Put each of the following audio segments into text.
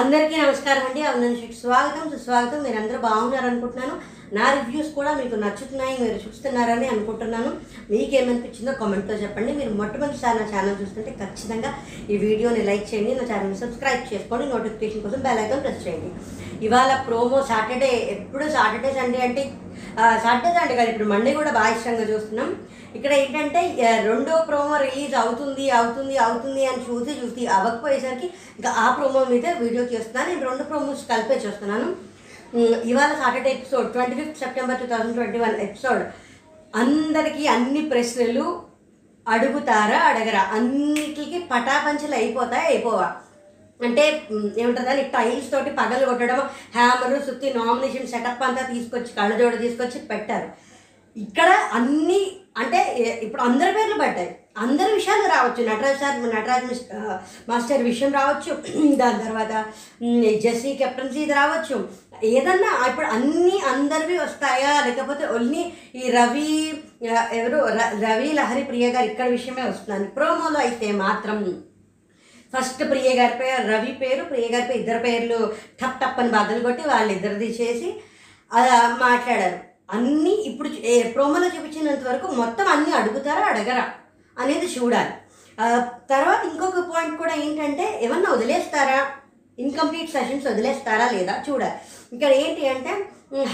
అందరికీ నమస్కారం అండి. అవునండి, స్వాగతం సుస్వాగతం. మీరు అందరూ బాగున్నారు అనుకుంటున్నాను. నా రివ్యూస్ కూడా మీకు నచ్చుతున్నాయి, మీరు చూస్తున్నారని అనుకుంటున్నాను. మీకేమనిపించిందో కామెంట్లో చెప్పండి. మీరు మొట్టమొదటిసారి నా ఛానల్ చూస్తుంటే ఖచ్చితంగా ఈ వీడియోని లైక్ చేయండి, నా ఛానల్ని సబ్స్క్రైబ్ చేసుకోండి, నోటిఫికేషన్ కోసం బెల్ ఐకాన్ ప్రెస్ చేయండి. ఇవాళ ప్రోమో సాటర్డే, ఎప్పుడు సాటర్డే సండే అంటే సాటర్డే సండే కాదు, ఇప్పుడు మండే కూడా బాగా ఇష్టంగా చూస్తున్నాం. ఇక్కడ ఏంటంటే రెండో ప్రోమో రిలీజ్ అవుతుంది అని చూసి అవ్వకపోయేసరికి ఇంకా ఆ ప్రోమో మీద వీడియో చేస్తున్నాను. నేను రెండు ప్రోమోస్ కలిపే చూస్తున్నాను. ఇవాళ సాటర్డే ఎపిసోడ్ 25 సెప్టెంబర్ 2021 ఎపిసోడ్. అందరికీ అన్ని ప్రశ్నలు అడుగుతారా అడగరా, అన్నిటికీ పటాపంచలు అయిపోవా అంటే ఏముంటుంది అని టైల్స్ తోటి పగలు కొట్టడం, హ్యామరు సుత్తి నామినేషన్ సెటప్ అంతా తీసుకొచ్చి కళ్ళజోడు తీసుకొచ్చి పెట్టారు. ఇక్కడ అన్నీ అంటే ఇప్పుడు అందరి పేర్లు పడ్డాయి, అందరి విషయాలు రావచ్చు. నటరాజ్ మాస్టర్ విషయం రావచ్చు, దాని తర్వాత జెస్సీ కెప్టెన్సీ ఇది రావచ్చు. ఏదన్నా ఇప్పుడు అన్నీ అందరివి వస్తాయా, లేకపోతే ఓన్లీ ఈ రవి లహరి ప్రియ గారు ఇక్కడ విషయమే వస్తున్నాను. ప్రోమోలో అయితే మాత్రం ఫస్ట్ ప్రియ గారి పేరు, రవి పేరు, ప్రియ గారి పేరు, ఇద్దరు పేర్లు టప్ టప్ అని బదులు కొట్టి వాళ్ళిద్దరిది చేసి అలా మాట్లాడారు. అన్నీ ఇప్పుడు ప్రోమోలో చూపించినంత వరకు మొత్తం అన్నీ అడుగుతారా అడగరా అనేది చూడాలి. తర్వాత ఇంకొక పాయింట్ కూడా ఏంటంటే ఏమన్నా వదిలేస్తారా, ఇన్కంప్లీట్ సెషన్స్ వదిలేస్తారా లేదా చూడాలి. ఇక్కడ ఏంటి అంటే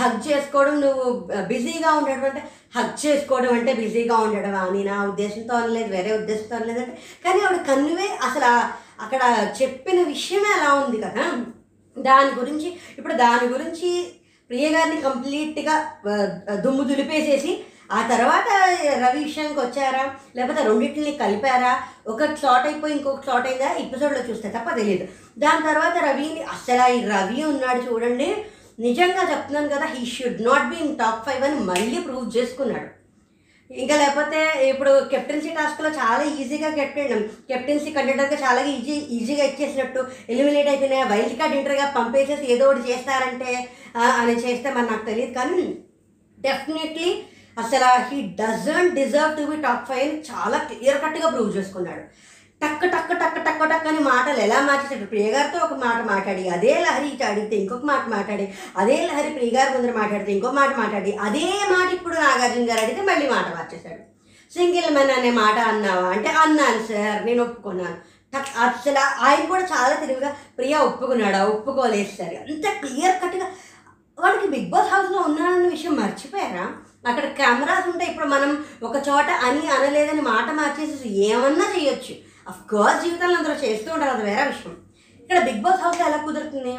హగ్ చేసుకోవడం, నువ్వు బిజీగా ఉండడం అంటే హగ్ చేసుకోవడం అంటే బిజీగా ఉండడం అని నా ఉద్దేశంతో అనలేదు, వేరే ఉద్దేశంతో అనలేదంటే, కానీ ఆవిడ కన్నువే అసలు అక్కడ చెప్పిన విషయమే అలా ఉంది కదా. దాని గురించి ప్రియ గారిని కంప్లీట్గా దుమ్ము దులిపేసేసి ఆ తర్వాత రవి విషయానికి వచ్చారా, లేకపోతే రెండింటిని కలిపారా, ఒకటి షార్ట్ అయిపోయి ఇంకొక షార్ట్ అయిందా ఎపిసోడ్లో చూస్తే తప్ప తెలియదు. దాని తర్వాత రవిని అసలు ఈ రవి ఉన్నాడు చూడండి, నిజంగా చెప్తున్నాను కదా, he should not be in top 5 అని మళ్ళీ ప్రూవ్ చేసుకున్నాడు. ఇంకా లేకపోతే ఇప్పుడు కెప్టెన్సీ టాస్క్లో చాలా ఈజీగా కెప్టెన్సీ కంటెండర్గా చాలా ఈజీగా ఇచ్చేసినట్టు ఎలిమినేట్ అయిపోయినా వైల్డ్ కార్డ్ ఎంటర్గా పంపేసేసి ఏదో ఒకటి చేస్తారంటే అని చేస్తే మరి నాకు తెలియదు, కానీ డెఫినెట్లీ అసలు he doesn't deserve to be top 5 అని చాలా క్లియర్ కట్గా ప్రూవ్ చేసుకున్నాడు. టక్ టక్ టక్ టక్ టక్ అని మాటలు ఎలా మార్చేసాడు. ప్రియగారితో ఒక మాట మాట్లాడి, అదే లహరి అడిగితే ఇంకొక మాట మాట్లాడి, అదే లహరి ప్రియగారి ముందర మాట్లాడితే ఇంకొక మాట మాట్లాడి, అదే మాట ఇప్పుడు నాగార్జున గారు అడిగితే మళ్ళీ మాట మార్చేశాడు. సింగిల్ మెన్ అనే మాట అన్నావా అంటే అన్నాను సార్, నేను ఒప్పుకున్నాను. అసలు ఆయన కూడా చాలా తెలివిగా ప్రియా ఒప్పుకున్నాడా ఒప్పుకోలేదు సార్, అంత క్లియర్ కట్గా. వాడికి బిగ్ బాస్ హౌస్లో ఉన్నానన్న విషయం మర్చిపోయారా, అక్కడ కెమెరాస్ ఉంటాయి. ఇప్పుడు మనం ఒక చోట అని అనలేదని మాట మార్చేసి ఏమన్నా చేయొచ్చు. అఫ్ కోర్స్ జీవితంలో అందరూ చేస్తూ ఉంటారు, అది వేరే విషయం. ఇక్కడ బిగ్ బాస్ హౌస్ ఎలా కుదురుతుంది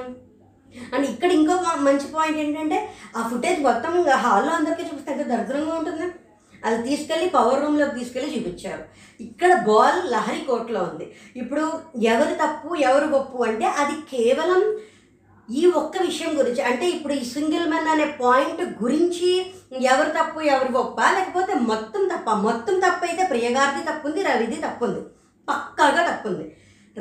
అండ్ ఇక్కడ ఇంకో మంచి పాయింట్ ఏంటంటే ఆ ఫుటేజ్ మొత్తం హాల్లో అందరికీ చూపిస్తే అంత దరిద్రంగా ఉంటుంది, అది తీసుకెళ్ళి పవర్ రూమ్లోకి తీసుకెళ్ళి చూపించారు. ఇక్కడ బాల్ లహరి కోర్టులో ఉంది. ఇప్పుడు ఎవరు తప్పు ఎవరు గొప్పు అంటే అది కేవలం ఈ ఒక్క విషయం గురించి, అంటే ఇప్పుడు ఈ సింగిల్ మెన్ అనే పాయింట్ గురించి ఎవరు తప్పు ఎవరు గొప్ప, లేకపోతే మొత్తం తప్ప. మొత్తం తప్పు అయితే ప్రియగారిది తప్పు ఉంది, రవిది తప్పు ఉంది, పక్కాగా తప్పుంది.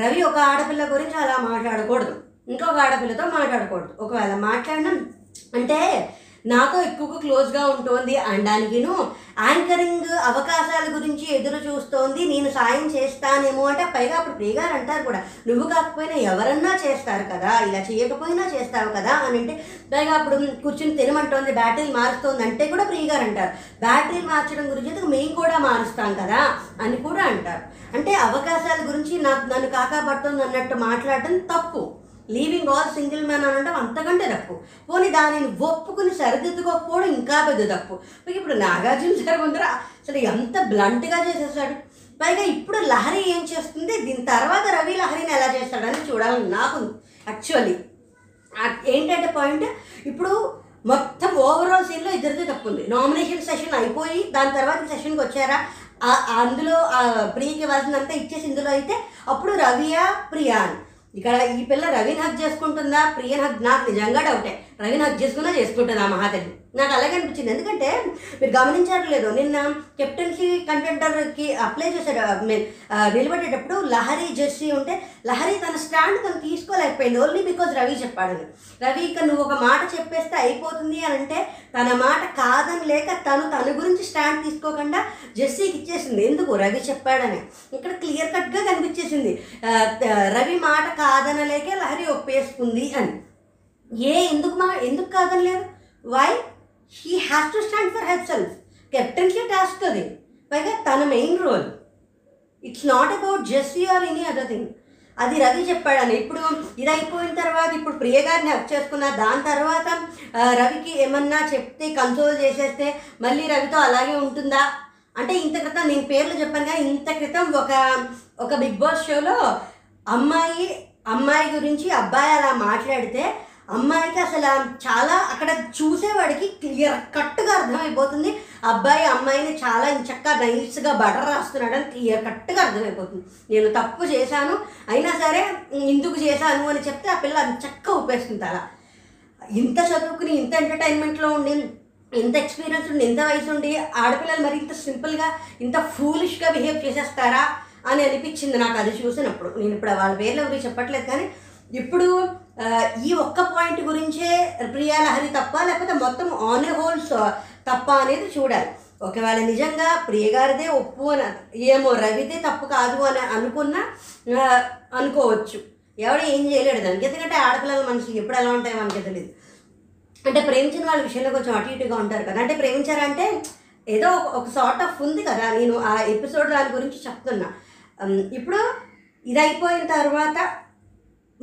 రవి ఒక ఆడపిల్ల గురించి అలా మాట్లాడకూడదు, ఇంకొక ఆడపిల్లతో మాట్లాడకూడదు. ఒకవేళ మాట్లాడినా అంటే నాతో ఎక్కువగా క్లోజ్గా ఉంటుంది అనడానికిను, యాంకరింగ్ అవకాశాల గురించి ఎదురు చూస్తోంది నేను సాయం చేస్తానేమో అంటే, పైగా అప్పుడు ప్రియగారు అంటారు కూడా నువ్వు కాకపోయినా ఎవరన్నా చేస్తారు కదా, ఇలా చేయకపోయినా చేస్తావు కదా అని అంటే, పైగా అప్పుడు కూర్చుని తినమంటోంది బ్యాటరీలు మారుస్తోంది అంటే కూడా ప్రియగారు అంటారు బ్యాటరీలు మార్చడం గురించి మేము కూడా మారుస్తాం కదా అని కూడా అంటారు. అంటే అవకాశాల గురించి నన్ను కాకాపడుతుంది అన్నట్టు మాట్లాడటం తప్పు. లీవింగ్ ఆల్ సింగిల్ మ్యాన్ అనడం అంతకంటే తప్పు. పోనీ దానిని ఒప్పుకుని సరిదిద్దుకోకపోవడం ఇంకా పెద్ద తప్పు. ఇప్పుడు నాగార్జున సార్ ముందర అసలు ఎంత బ్లంట్గా చేసేసాడు. పైగా ఇప్పుడు లహరి ఏం చేస్తుంది, దీని తర్వాత రవి లహరిని ఎలా చేస్తాడని చూడాలని నాకు యాక్చువల్లీ. ఏంటంటే పాయింట్ ఇప్పుడు మొత్తం ఓవరాల్ సీన్లో ఇద్దరితో తప్పు ఉంది. నామినేషన్ సెషన్ అయిపోయి దాని తర్వాత సెషన్కి వచ్చారా, అందులో ప్రియకి ఇవ్వాల్సినంతా ఇచ్చేసి ఇందులో అయితే అప్పుడు రవియా ప్రియా అని. ఇక్కడ ఈ పిల్ల రవిని హక్ చేసుకుంటుందా ప్రియని హక్, నాకు నిజంగా డౌటే. రవి నాకు చేసుకున్నా చేసుకుంటుంది ఆ మహాదేవి. నాకు అలాగే అనిపించింది. ఎందుకంటే మీరు గమనించట్లేదు, నిన్న కెప్టెన్సీ కంటెండర్కి అప్లై చేశాడు, నిలబడేటప్పుడు లహరి జెర్సీ ఉంటే లహరి తన స్టాండ్ తను తీసుకోలేకపోయింది ఓన్లీ బికాజ్ రవి చెప్పాడని. రవి ఇక నువ్వు ఒక మాట చెప్పేస్తే అయిపోతుంది అని అంటే తన మాట కాదని లేక తన గురించి స్టాండ్ తీసుకోకుండా జెర్సీకి ఇచ్చేసింది. ఎందుకు? రవి చెప్పాడని. ఇక్కడ క్లియర్ కట్గా కనిపించేసింది రవి మాట కాదనలేకే లహరి ఒప్పేసుకుంది అని. ఎందుకు కాదనలేదు? Why? She has to stand for herself. Captaincy task అది, పైగా తన main role. It's not about Jessie or any other thing. అది రవి చెప్పాడని. ఇప్పుడు ఇది అయిపోయిన తర్వాత ఇప్పుడు ప్రియ గారిని హెల్ప్ చేసుకున్న దాని తర్వాత రవికి ఏమన్నా చెప్తే కన్సోల్ చేసేస్తే మళ్ళీ రవితో అలాగే ఉంటుందా అంటే, ఇంత క్రితం నేను పేర్లు చెప్పాను కానీ ఇంత క్రితం ఒక బిగ్ బాస్ షోలో అమ్మాయి గురించి అబ్బాయి అలా మాట్లాడితే అమ్మాయికి అసలు చాలా అక్కడ చూసేవాడికి క్లియర్ కట్గా అర్థమైపోతుంది అబ్బాయి అమ్మాయిని చాలా ఇంచక్క నైస్గా బటర్ రాస్తున్నాడు అని క్లియర్ కట్గా అర్థమైపోతుంది. నేను తప్పు చేశాను అయినా సరే ఇందుకు చేశాను అని చెప్తే ఆ పిల్ల ఇంచక్క ఊపేస్తుంది. అలా ఇంత చదువుకుని ఇంత ఎంటర్టైన్మెంట్లో ఉండి ఇంత ఎక్స్పీరియన్స్ ఉండి ఇంత వయసు ఉండి ఆడపిల్లలు మరి ఇంత సింపుల్గా ఇంత ఫూలిష్గా బిహేవ్ చేసేస్తారా అని అనిపించింది నాకు అది చూసినప్పుడు. నేను ఇప్పుడు వాళ్ళ పేర్లు ఎవరికి చెప్పట్లేదు కానీ ఇప్పుడు ఈ ఒక్క పాయింట్ గురించే ప్రియా లహరి తప్ప లేకపోతే మొత్తం ఆన్ ఏ హోల్స్ తప్ప అనేది చూడాలి. ఒకవేళ నిజంగా ప్రియ గారిదే ఒప్పు అని ఏమో రవితే తప్పు కాదు అని అనుకోవచ్చు. ఎవడో ఏం చేయలేడు దానికి, ఎందుకంటే ఆడపిల్లల మనుషులు ఎప్పుడు ఎలా ఉంటాయో మనకి తెలియదు. అంటే ప్రేమించిన వాళ్ళ విషయంలో కొంచెం అటు ఇటుగా ఉంటారు కదా, అంటే ప్రేమించారంటే ఏదో ఒక సార్ట్ ఆఫ్ ఉంది కదా. నేను ఆ ఎపిసోడ్ దాని గురించి చెప్తున్నా. ఇప్పుడు ఇది అయిపోయిన తర్వాత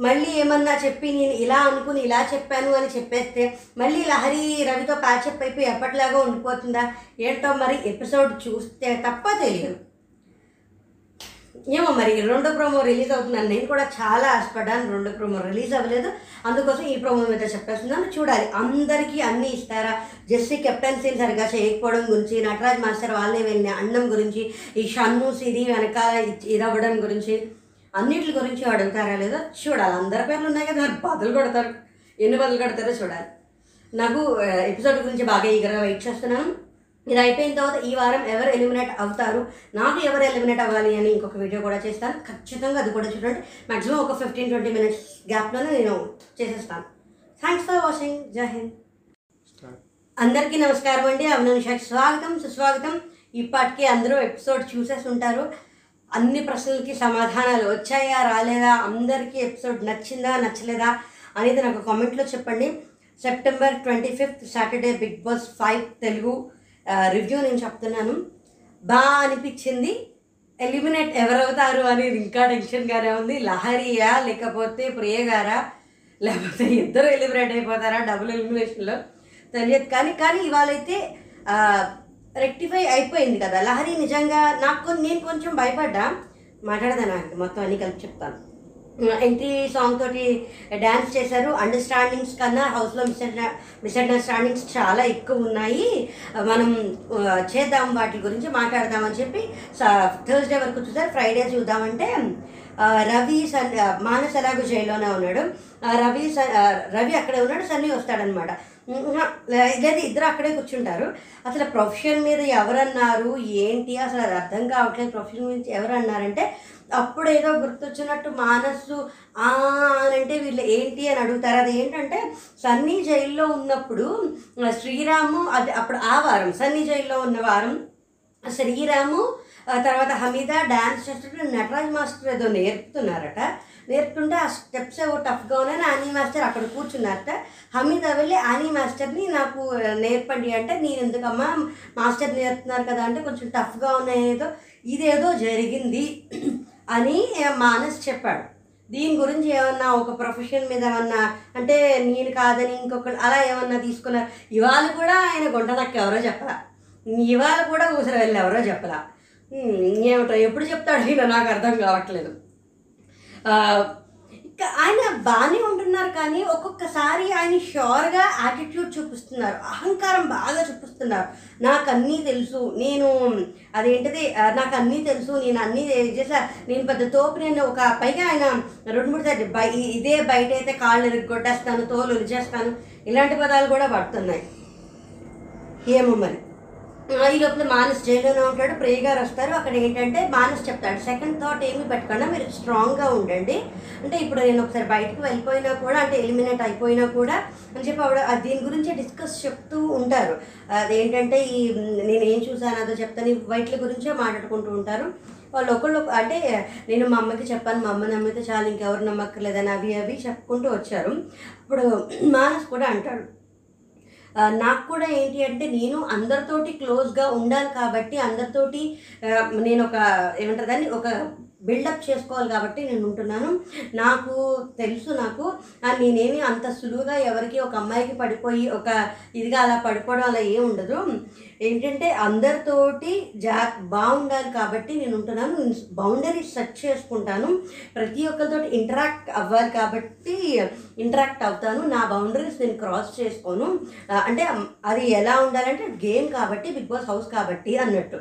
మళ్ళీ ఏమన్నా చెప్పి నేను ఇలా అనుకుని ఇలా చెప్పాను అని చెప్పేస్తే మళ్ళీ లహరి రవితో ప్యాచప్ అయిపోయి ఎప్పటిలాగా ఉండిపోతుందా ఏంటో మరి ఎపిసోడ్ చూస్తే తప్ప తెలియదు. ఏమో మరి రెండో ప్రోమో రిలీజ్ అవుతుందని నేను కూడా చాలా ఆశపడ్డాను. రెండో ప్రోమో రిలీజ్ అవ్వలేదు, అందుకోసం ఈ ప్రోమో మీద చెప్పేస్తున్నాను. చూడాలి అందరికీ అన్నీ ఇస్తారా. జెస్సీ కెప్టెన్సీని సరిగ్గా చేయకపోవడం గురించి, నటరాజ్ మాస్టర్ వాళ్ళే వెళ్ళిన అన్నం గురించి, ఈ షన్ను సిరి వెనకాల ఇదవ్వడం గురించి, అన్నింటి గురించి అడుగుతారా లేదో చూడాలి. అందరి పేర్లు ఉన్నాయి కదా, బదులు కొడతారు, ఎన్ని బదులు కొడతారో చూడాలి. నాకు ఎపిసోడ్ గురించి బాగా ఈగర్గా వెయిట్ చేస్తున్నాను. ఇది అయిపోయిన తర్వాత ఈ వారం ఎవరు ఎలిమినేట్ అవుతారు, నాకు ఎవరు ఎలిమినేట్ అవ్వాలి అని ఇంకొక వీడియో కూడా చేస్తాను. ఖచ్చితంగా అది కూడా చూడండి. మ్యాక్సిమం ఒక 15-20 మినిట్స్ గ్యాప్లోనే నేను చేసేస్తాను. Thanks for watching. జై హింద్. అందరికీ నమస్కారం అండి. అవునషాకి స్వాగతం, సుస్వాగతం. ఇప్పటికే అందరూ ఎపిసోడ్ చూసేసి ఉంటారు. అన్ని ప్రశ్నలకి సమాధానాలు వచ్చాయా రాలేదా, అందరికీ ఎపిసోడ్ నచ్చిందా నచ్చలేదా అనేది నాకు కామెంట్లో చెప్పండి. September 25 Saturday big boss 5 Telugu review నేను చెప్తున్నాను. బాగా అనిపించింది. ఎలిమినేట్ ఎవరవుతారు అనేది ఇంకా టెన్షన్గానే ఉంది. లహరియా లేకపోతే ప్రియ గారా లేకపోతే ఇద్దరు ఎలిమినేట్ అయిపోతారా డబుల్ ఎలిమినేషన్లో తెలియదు. కానీ ఇవాళైతే రెక్టిఫై అయిపోయింది కదా. లహరి నిజంగా నేను కొంచెం భయపడ్డా. మాట్లాడదాను మొత్తం అన్నీ కలిపి చెప్తాను. ఎంట్రీ సాంగ్ తోటి డ్యాన్స్ చేశారు. అండర్స్టాండింగ్స్ కన్నా హౌస్లో మిస్అండర్స్టాండింగ్స్ చాలా ఎక్కువ ఉన్నాయి. మనం చేద్దాం వాటి గురించి మాట్లాడదామని చెప్పి థర్స్డే వరకు చూసారు. ఫ్రైడే చూద్దామంటే రవి మానస్ ఎలాగో జైల్లోనే ఉన్నాడు, రవి అక్కడే ఉన్నాడు, సన్నీ వస్తాడనమాట. లేదు, ఇద్దరు అక్కడే కూర్చుంటారు. అసలు ప్రొఫెషన్ మీద ఎవరన్నారు ఏంటి అసలు అది అర్థం కావట్లేదు. ప్రొఫెషన్ గురించి ఎవరు అన్నారంటే అప్పుడు ఏదో గుర్తొచ్చినట్టు మానసు అంటే వీళ్ళు ఏంటి అని అడుగుతారు. అది ఏంటంటే సన్నీ జైల్లో ఉన్నప్పుడు శ్రీరాము, అది అప్పుడు ఆ వారం సన్నీ జైల్లో ఉన్న వారం శ్రీరాము తర్వాత హమీద డ్యాన్స్ చేస్తున్నప్పుడు నటరాజ్ మాస్టర్ ఏదో నేర్పుతున్నారట. నేర్పుతుంటే ఆ స్టెప్స్ ఏవో టఫ్గా ఉన్నాయని ఆనీ మాస్టర్ అక్కడ కూర్చున్నారట. హమీద వెళ్ళి ఆనీ మాస్టర్ని నాకు నేర్పండి అంటే, నేను ఎందుకమ్మా మాస్టర్ నేర్పుతున్నారు కదా అంటే కొంచెం టఫ్గా ఉన్నాయేదో ఇదేదో జరిగింది అని మానస్ చెప్పాడు. దీని గురించి ఏమన్నా ఒక ప్రొఫెషన్ మీద ఏమన్నా అంటే నేను కాదని ఇంకొకరు అలా ఏమన్నా తీసుకున్నారు. ఇవాళ కూడా ఆయన గుంట నాకు ఎవరో చెప్పరా, ఇవాళ కూడా ఊసరి వెళ్ళి ఎవరో చెప్పరా. ఏమిటో ఎప్పుడు చెప్తాడు నాకు అర్థం కావట్లేదు. ఆయన బాగానే ఉంటుంది అనుకుంటున్నారు, కానీ ఒక్కొక్కసారి ఆయన షూర్గా యాటిట్యూడ్ చూపిస్తున్నారు, అహంకారం బాగా చూపిస్తున్నారు. నాకు అన్నీ తెలుసు, నేను అదేంటిది నాకు అన్నీ తెలుసు, నేను అన్నీ చేసా, నేను పెద్ద తోపు, నేను ఒక పైగా ఆయన 2-3 సార్లు ఇదే బయట అయితే కాళ్ళు ఎరగొట్టేస్తాను, తోలు ఉరిచేస్తాను, ఇలాంటి పదాలు కూడా పడుతున్నాయి. ఏమో మరి. ఈ లోపల మానస్ జైల్లోనే ఉంటాడు, ప్రియ గారు వస్తారు. అక్కడ ఏంటంటే మానస్ చెప్తాడు, సెకండ్ థాట్ ఏమి పెట్టకుండా మీరు స్ట్రాంగ్గా ఉండండి, అంటే ఇప్పుడు నేను ఒకసారి బయటకు వెళ్ళిపోయినా కూడా, అంటే ఎలిమినేట్ అయిపోయినా కూడా అని చెప్పి ఆవిడ దీని గురించి డిస్కస్ చెప్తూ ఉంటారు. అదేంటంటే ఈ నేనేం చూసాను అదో చెప్తాను, వైట్ల గురించే మాట్లాడుకుంటూ ఉంటారు వాళ్ళు. ఒకళ్ళు అంటే నేను మా అమ్మకి చెప్పాను, మా అమ్మ నమ్మితే చాలా ఇంకెవరు నమ్మక్కర్లేదని అవి చెప్పుకుంటూ వచ్చారు. ఇప్పుడు మానస్ కూడా అంటాడు, నాకు కూడా ఏంటి అంటే నేను అందరితోటి క్లోజ్గా ఉండాలి కాబట్టి, అందరితోటి నేను ఒక ఏమంటారు దాన్ని ఒక బిల్డప్ చేసుకోవాలి కాబట్టి నేను ఉంటున్నాను. నాకు తెలుసు, నాకు నేనేమి అంత సులువుగా ఎవరికి ఒక అమ్మాయికి పడిపోయి ఒక ఇదిగా అలా పడిపోవడం అలా ఏమి ఉండదు. ఏంటంటే అందరితోటి బాగుండాలి కాబట్టి నేను ఉంటున్నాను, బౌండరీస్ సెట్ చేసుకుంటాను, ప్రతి ఒక్కరితోటి ఇంటరాక్ట్ అవ్వాలి కాబట్టి ఇంటరాక్ట్ అవుతాను, నా బౌండరీస్ నేను క్రాస్ చేసుకోను. అంటే అది ఎలా ఉండాలంటే గేమ్ కాబట్టి, బిగ్ బాస్ హౌస్ కాబట్టి అన్నట్టు.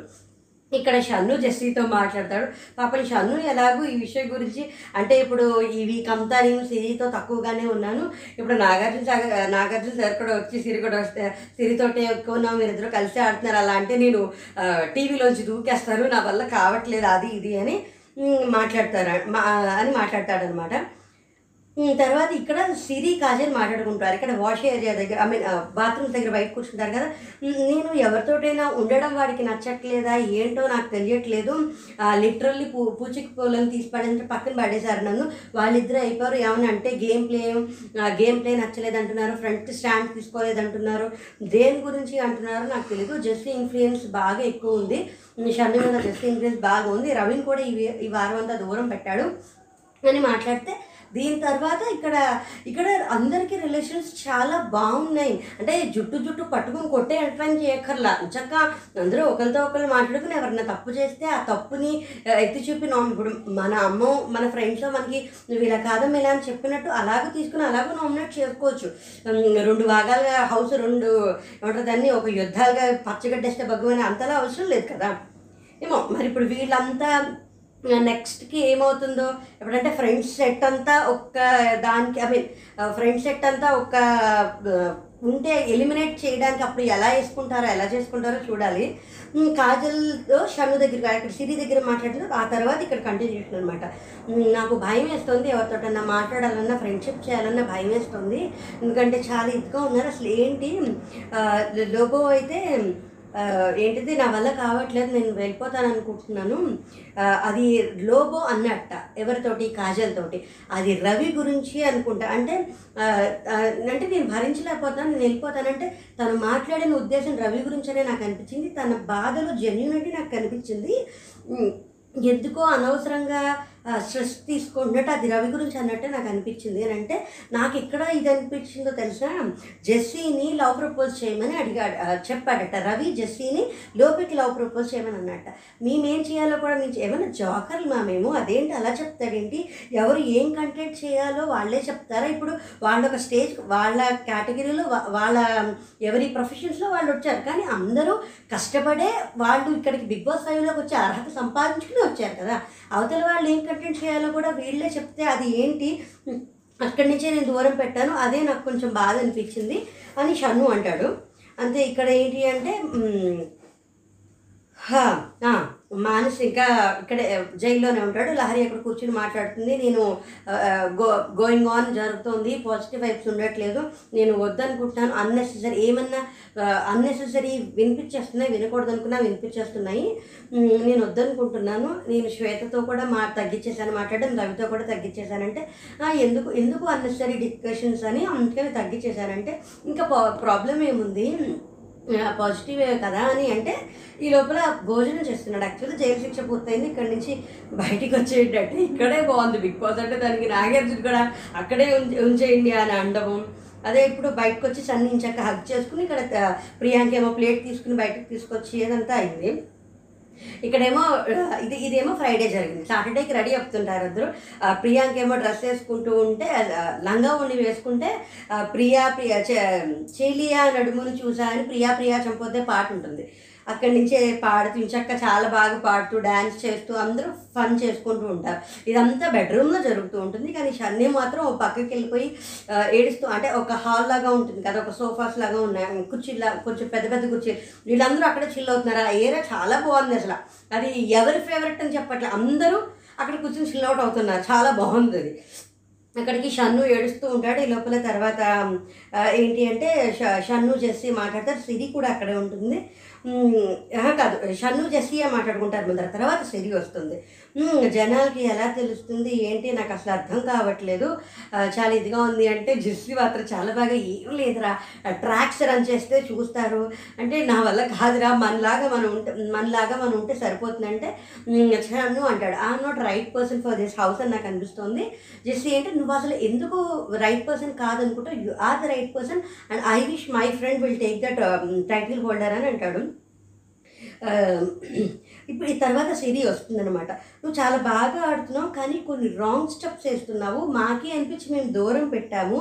ఇక్కడ షన్ను జెస్సీతో మాట్లాడతాడు. పాపం షన్ను ఎలాగో ఈ విషయం గురించి అంటే ఇప్పుడు ఈ వీక్ అంతా నేను సిరితో తక్కువగానే ఉన్నాను, ఇప్పుడు నాగార్జున సార్ కూడా వచ్చి సిరి కూడా వస్తే సిరితోటే ఎక్కువ ఉన్నాం, మీరిద్దరూ కలిసి ఆడుతున్నారు, అలా అంటే నేను టీవీలోంచి దూకేస్తారు, నా వల్ల కావట్లేదు అది ఇది అని మాట్లాడతాడనమాట. తర్వాత ఇక్కడ సిరి కాజల్ మాట్లాడుకుంటారు. ఇక్కడ వాష్ ఏరియా దగ్గర, ఐ మీన్ బాత్రూమ్ దగ్గర బయట కూర్చుంటారు కదా, నేను ఎవరితోటైనా ఉండడం వాడికి నచ్చట్లేదా ఏంటో నాకు తెలియట్లేదు, లిటరల్లీ పూచికి పూలను తీసి పడేసి పక్కన పడేశారు నన్ను, వాళ్ళిద్దరూ అయిపోయారు. ఏమన్నా అంటే గేమ్ ప్లే నచ్చలేదంటున్నారు, ఫ్రంట్ స్టాండ్ తీసుకోలేదంటున్నారు, దేని గురించి అంటున్నారో నాకు తెలియదు. జెస్సీ ఇన్ఫ్లుయెన్స్ బాగా ఎక్కువ ఉంది, షన్ను మీద జెస్సీ ఇన్ఫ్లుయెన్స్ బాగా ఉంది, రవిని కూడా ఈ వారం అంతా దూరం పెట్టాడు అని మాట్లాడితే, దీని తర్వాత ఇక్కడ అందరికీ రిలేషన్స్ చాలా బాగున్నాయి, అంటే జుట్టు పట్టుకుని కొట్టే ట్రై చేయక్కర్లా, చక్క అందరూ ఒకరితో ఒకరు మాట్లాడుకుని ఎవరైనా తప్పు చేస్తే ఆ తప్పుని ఎత్తి చూపి, ఇప్పుడు మన అమ్మ మన ఫ్రెండ్స్లో మనకి నువ్వు ఇలా కాదమ్మ ఇలా అని చెప్పినట్టు అలాగే తీసుకుని అలాగే నామినేట్ చేసుకోవచ్చు. 2 భాగాలుగా హౌస్ 2 ఏమంటారు దాన్ని ఒక యుద్ధాలుగా పచ్చగడ్డేస్తే భగవని అంతలా అవసరం లేదు కదా. ఏమో మరి ఇప్పుడు వీళ్ళంతా నెక్స్ట్కి ఏమవుతుందో, ఎప్పుడంటే ఫ్రెండ్స్ సెట్ అంతా ఒక్క దానికి, ఐ మీన్ ఫ్రెండ్స్ సెట్ అంతా ఒక్క ఉంటే ఎలిమినేట్ చేయడానికి అప్పుడు ఎలా చేసుకుంటారో చూడాలి. కాజల్తో షన్ను దగ్గర అక్కడ సిరి దగ్గర మాట్లాడుతున్నారు. ఆ తర్వాత ఇక్కడ కంటిన్యూ చేసిన అనమాట, నాకు భయం వేస్తుంది, ఎవరితోటన్నా మాట్లాడాలన్నా ఫ్రెండ్షిప్ చేయాలన్నా భయం వేస్తుంది, ఎందుకంటే చాలా ఇదిగా ఉన్నారు, అసలు ఏంటి లోగో అయితే ఏంటిది నా వల్ల కావట్లేదు, నేను వెళ్ళిపోతాను అనుకుంటున్నాను అది లోబో అన్నట్ట. ఎవరితోటి? కాజల్ తోటి. అది రవి గురించి అనుకుంటా, అంటే నేను భరించలేకపోతాను, నేను వెళ్ళిపోతానంటే తను మాట్లాడిన ఉద్దేశం రవి గురించనే నాకు అనిపించింది, తన బాధలో జెన్యూనిటీ నాకు కనిపించింది, ఎందుకో అనవసరంగా స్ట్రెస్ తీసుకుంటున్నట్టు అది రవి గురించి అన్నట్టే నాకు అనిపించింది. అని అంటే నాకు ఎక్కడ ఇది అనిపించిందో తెలిసిన, జెస్సీని లవ్ ప్రపోజ్ చేయమని అడిగాడు, చెప్పాడట రవి, జెస్సీని లోపలికి లవ్ ప్రపోజ్ చేయమని అన్నట్ట. మేమేం చేయాలో కూడా మేము ఏమైనా జాకర్లు మా మేము, అదేంటి అలా చెప్తాడేంటి, ఎవరు ఏం కంటెంట్ చేయాలో వాళ్ళే చెప్తారా, ఇప్పుడు వాళ్ళ ఒక స్టేజ్ వాళ్ళ కేటగిరీలో వాళ్ళ ఎవరి ప్రొఫెషన్స్లో వాళ్ళు వచ్చారు, కానీ అందరూ కష్టపడే వాళ్ళు ఇక్కడికి బిగ్ బాస్ లైవ్లోకి వచ్చి అర్హత సంపాదించుకుని వచ్చారు కదా, అవతల వాళ్ళు ఏం కంటెంట్ చేయాలో కూడా వీళ్ళే చెప్తే అది ఏంటి, అక్కడి నుంచే నేను దూరం పెట్టాను, అదే నాకు కొంచెం బాధ అనిపించింది అని షన్ను అంటాడు. అంతే. ఇక్కడ ఏంటి అంటే మానస్ ఇంకా ఇక్కడ జైల్లోనే ఉంటాడు. లహరి అక్కడ కూర్చొని మాట్లాడుతుంది, నేను గోయింగ్ ఆన్ జరుగుతుంది, పాజిటివ్ వైబ్స్ ఉండట్లేదు, నేను వద్దనుకుంటున్నాను, అన్నెసెసరీ ఏమన్నా అన్నెసెసరీ వినిపించేస్తున్నాయి, వినకూడదు అనుకున్నా వినిపించేస్తున్నాయి, నేను వద్దనుకుంటున్నాను, నేను శ్వేతతో కూడా తగ్గించేశాను మాట్లాడడం, రవితో కూడా తగ్గించేశానంటే ఎందుకు అన్నెసెసరీ డిస్కషన్స్ అని, అందుకని తగ్గించేశానంటే ఇంకా ప్రాబ్లం ఏముంది, పాజిటివే కదా అని అంటే, ఈ లోపల భోజనం చేస్తున్నాడు. యాక్చువల్గా జైలు శిక్ష పూర్తయింది, ఇక్కడి నుంచి బయటికి వచ్చేటట్టు ఇక్కడే బాగుంది బిగ్ బాస్ అంటే, దానికి నాగార్జున కూడా అక్కడే ఉంచేయండి అని అండము. అదే ఇప్పుడు బయటకు వచ్చి సన్నించాక హగ్ చేసుకుని ఇక్కడ ప్రియాంక ఏమో ప్లేట్ తీసుకుని బయటకు తీసుకొచ్చి అదంతా అయింది. ఇక్కడేమో ఇదేమో ఫ్రైడే జరిగింది. సాటర్డేకి రెడీ అవుతుంటారు అందరూ. ప్రియాంక ఏమో డ్రెస్ వేసుకుంటూ ఉంటే లంగా ఉండి వేసుకుంటే ప్రియా చెలియా నడుమును చూసా అని ప్రియా చంపొద్దే పాట ఉంటుంది. అక్కడి నుంచే పాడుతూ ఇంచక్క చాలా బాగా పాడుతూ డ్యాన్స్ చేస్తూ అందరూ ఫన్ చేసుకుంటూ ఉంటారు. ఇదంతా బెడ్రూమ్లో జరుగుతూ ఉంటుంది. కానీ షన్నీ మాత్రం ఒక పక్కకి వెళ్ళిపోయి ఏడుస్తూ, అంటే ఒక హాల్ లాగా ఉంటుంది కదా, ఒక సోఫాస్ లాగా ఉన్నాయి, కుర్చీలా కొంచెం పెద్ద పెద్ద కుర్చీలు, వీళ్ళందరూ అక్కడ చిల్ అవుతున్నారు. ఆ ఏరియా చాలా బాగుంది అసలు. అది ఎవరి ఫేవరెట్ అని చెప్పట్లే, అందరూ అక్కడ కూర్చొని చిల్ అవుట్ అవుతున్నారు. చాలా బాగుంది అది. అక్కడికి షన్ను ఏడుస్తూ ఉంటాడు. ఈ లోపల తర్వాత ఏంటి అంటే షన్ను జెస్సీ మాట్లాడతారు. సిరి కూడా అక్కడే ఉంటుంది. కాదు, షన్ను జెస్సీయే మాట్లాడుకుంటారు ముందర. తర్వాత సిరి వస్తుంది. జనాలకి ఎలా తెలుస్తుంది ఏంటి నాకు అసలు అర్థం కావట్లేదు, చాలా ఇదిగా ఉంది అంటే జెస్సీ మాత్రం చాలా బాగా ఏం లేదురా ట్రాక్స్ రన్ చేస్తే చూస్తారు అంటే నా వల్ల కాదురా, మనలాగా మనం ఉంటే సరిపోతుందంటే షన్ను అంటాడు I'm not right person for this house అని నాకు అనిపిస్తుంది. జెస్సీ ఏంటంటే నువ్వు అసలు ఎందుకు రైట్ పర్సన్ కాదనుకుంటా, you are the right person and I wish my friend will take that title holder అని అంటాడు. ఇప్పుడు ఈ తర్వాత సిరి వస్తుందన్నమాట. నువ్వు చాలా బాగా ఆడుతున్నావు కానీ కొన్ని రాంగ్ స్టెప్స్ వేస్తున్నావు, మాకే అనిపించి మేము దూరం పెట్టాము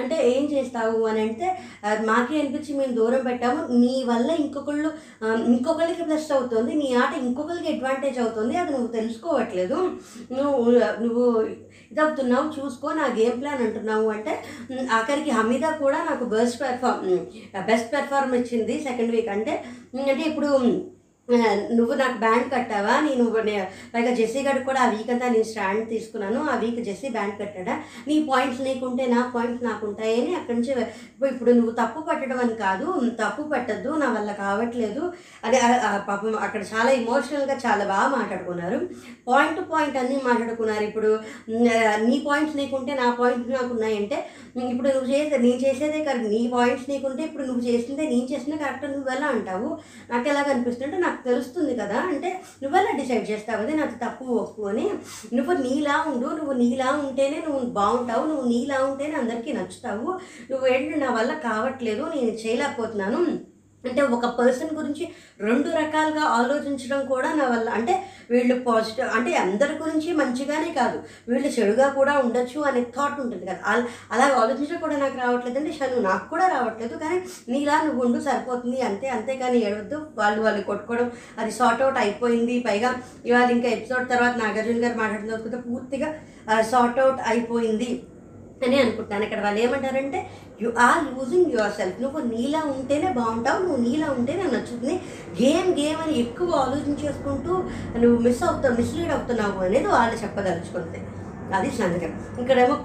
అంటే ఏం చేస్తావు అని అంటే మాకే అనిపించి మేము దూరం పెట్టాము, నీ వల్ల ఇంకొకళ్ళకి ప్లస్ అవుతుంది, నీ ఆట ఇంకొకరికి అడ్వాంటేజ్ అవుతుంది, అది నువ్వు తెలుసుకోవట్లేదు, నువ్వు ఇదవుతున్నావు చూసుకో నా గేమ్ ప్లాన్ అంటున్నావు అంటే ఆఖరికి హమీదా కూడా నాకు బెస్ట్ పెర్ఫార్మెన్స్ ఇచ్చింది సెకండ్ వీక్ అంటే ఇప్పుడు నువ్వు నాకు బ్యాండ్ కట్టావా, నేను పైగా జెస్సీ గారికి కూడా ఆ వీక్ అంతా నేను స్టాండ్ తీసుకున్నాను, ఆ వీక్ జెస్సీ బ్యాండ్ కట్టాడా, నీ పాయింట్స్ నీకుంటే నా పాయింట్స్ నాకు ఉంటాయి అని అక్కడి నుంచి ఇప్పుడు నువ్వు తప్పు పట్టడం అని కాదు, తప్పు పట్టద్దు నా వల్ల కావట్లేదు అని పాపం అక్కడ చాలా ఎమోషనల్గా చాలా బాగా మాట్లాడుకున్నారు. పాయింట్ టు పాయింట్ అన్నీ మాట్లాడుకున్నారు. ఇప్పుడు నీ పాయింట్స్ నీకుంటే నా పాయింట్స్ నాకు ఉన్నాయంటే ఇప్పుడు నేను చేసేదే కరెక్ట్, నీ పాయింట్స్ నీకుంటే ఇప్పుడు నువ్వు చేసిందే నేను చేసిందే కరెక్ట్ నువ్వు ఎలా అంటావు, నాకు ఎలాగ అనిపిస్తుంటే నాకు తెలుస్తుంది కదా అంటే నువ్వెలా డిసైడ్ చేస్తావు అదే నాకు తప్పు ఒప్పు అని, నువ్వు నీలా ఉంటేనే నువ్వు బాగుంటావు, నువ్వు నీలా ఉంటేనే అందరికీ నచ్చుతావు, నువ్వేంటి నా వల్ల కావట్లేదు నేను చేయలేకపోతున్నాను అంటే ఒక పర్సన్ గురించి రెండు రకాలుగా ఆలోచించడం కూడా నా వల్ల అంటే వీళ్ళు పాజిటివ్ అంటే అందరి గురించి మంచిగానే కాదు వీళ్ళు చెడుగా కూడా ఉండొచ్చు అనే థాట్ ఉంటుంది కదా, అలా ఆలోచించడం కూడా నాకు రావట్లేదు అంటే షను నాకు కూడా రావట్లేదు కానీ నీలా నువ్వు ఉండు సరిపోతుంది అంతే, అంతేకాని ఏడవద్దు వాళ్ళు కొట్టుకోవడం అది సార్ట్అవుట్ అయిపోయింది. పైగా ఇవాళ ఇంకా ఎపిసోడ్ తర్వాత నాగార్జున గారు మాట్లాడిన పూర్తిగా సార్ట్అవుట్ అయిపోయింది అని అనుకుంటాను. ఇక్కడ వాళ్ళు ఏమంటారంటే you are losing yourself, నువ్వు నీలా ఉంటేనే బాగుంటావు, నువ్వు నీలా ఉంటేనే నచ్చుతుంది, గేమ్ అని ఎక్కువ ఆలోచించేసుకుంటూ నువ్వు మిస్లీడ్ అవుతున్నావు అనేది వాళ్ళు చెప్పదలుచుకుంది. అది సంగతి. ఇక్కడేమో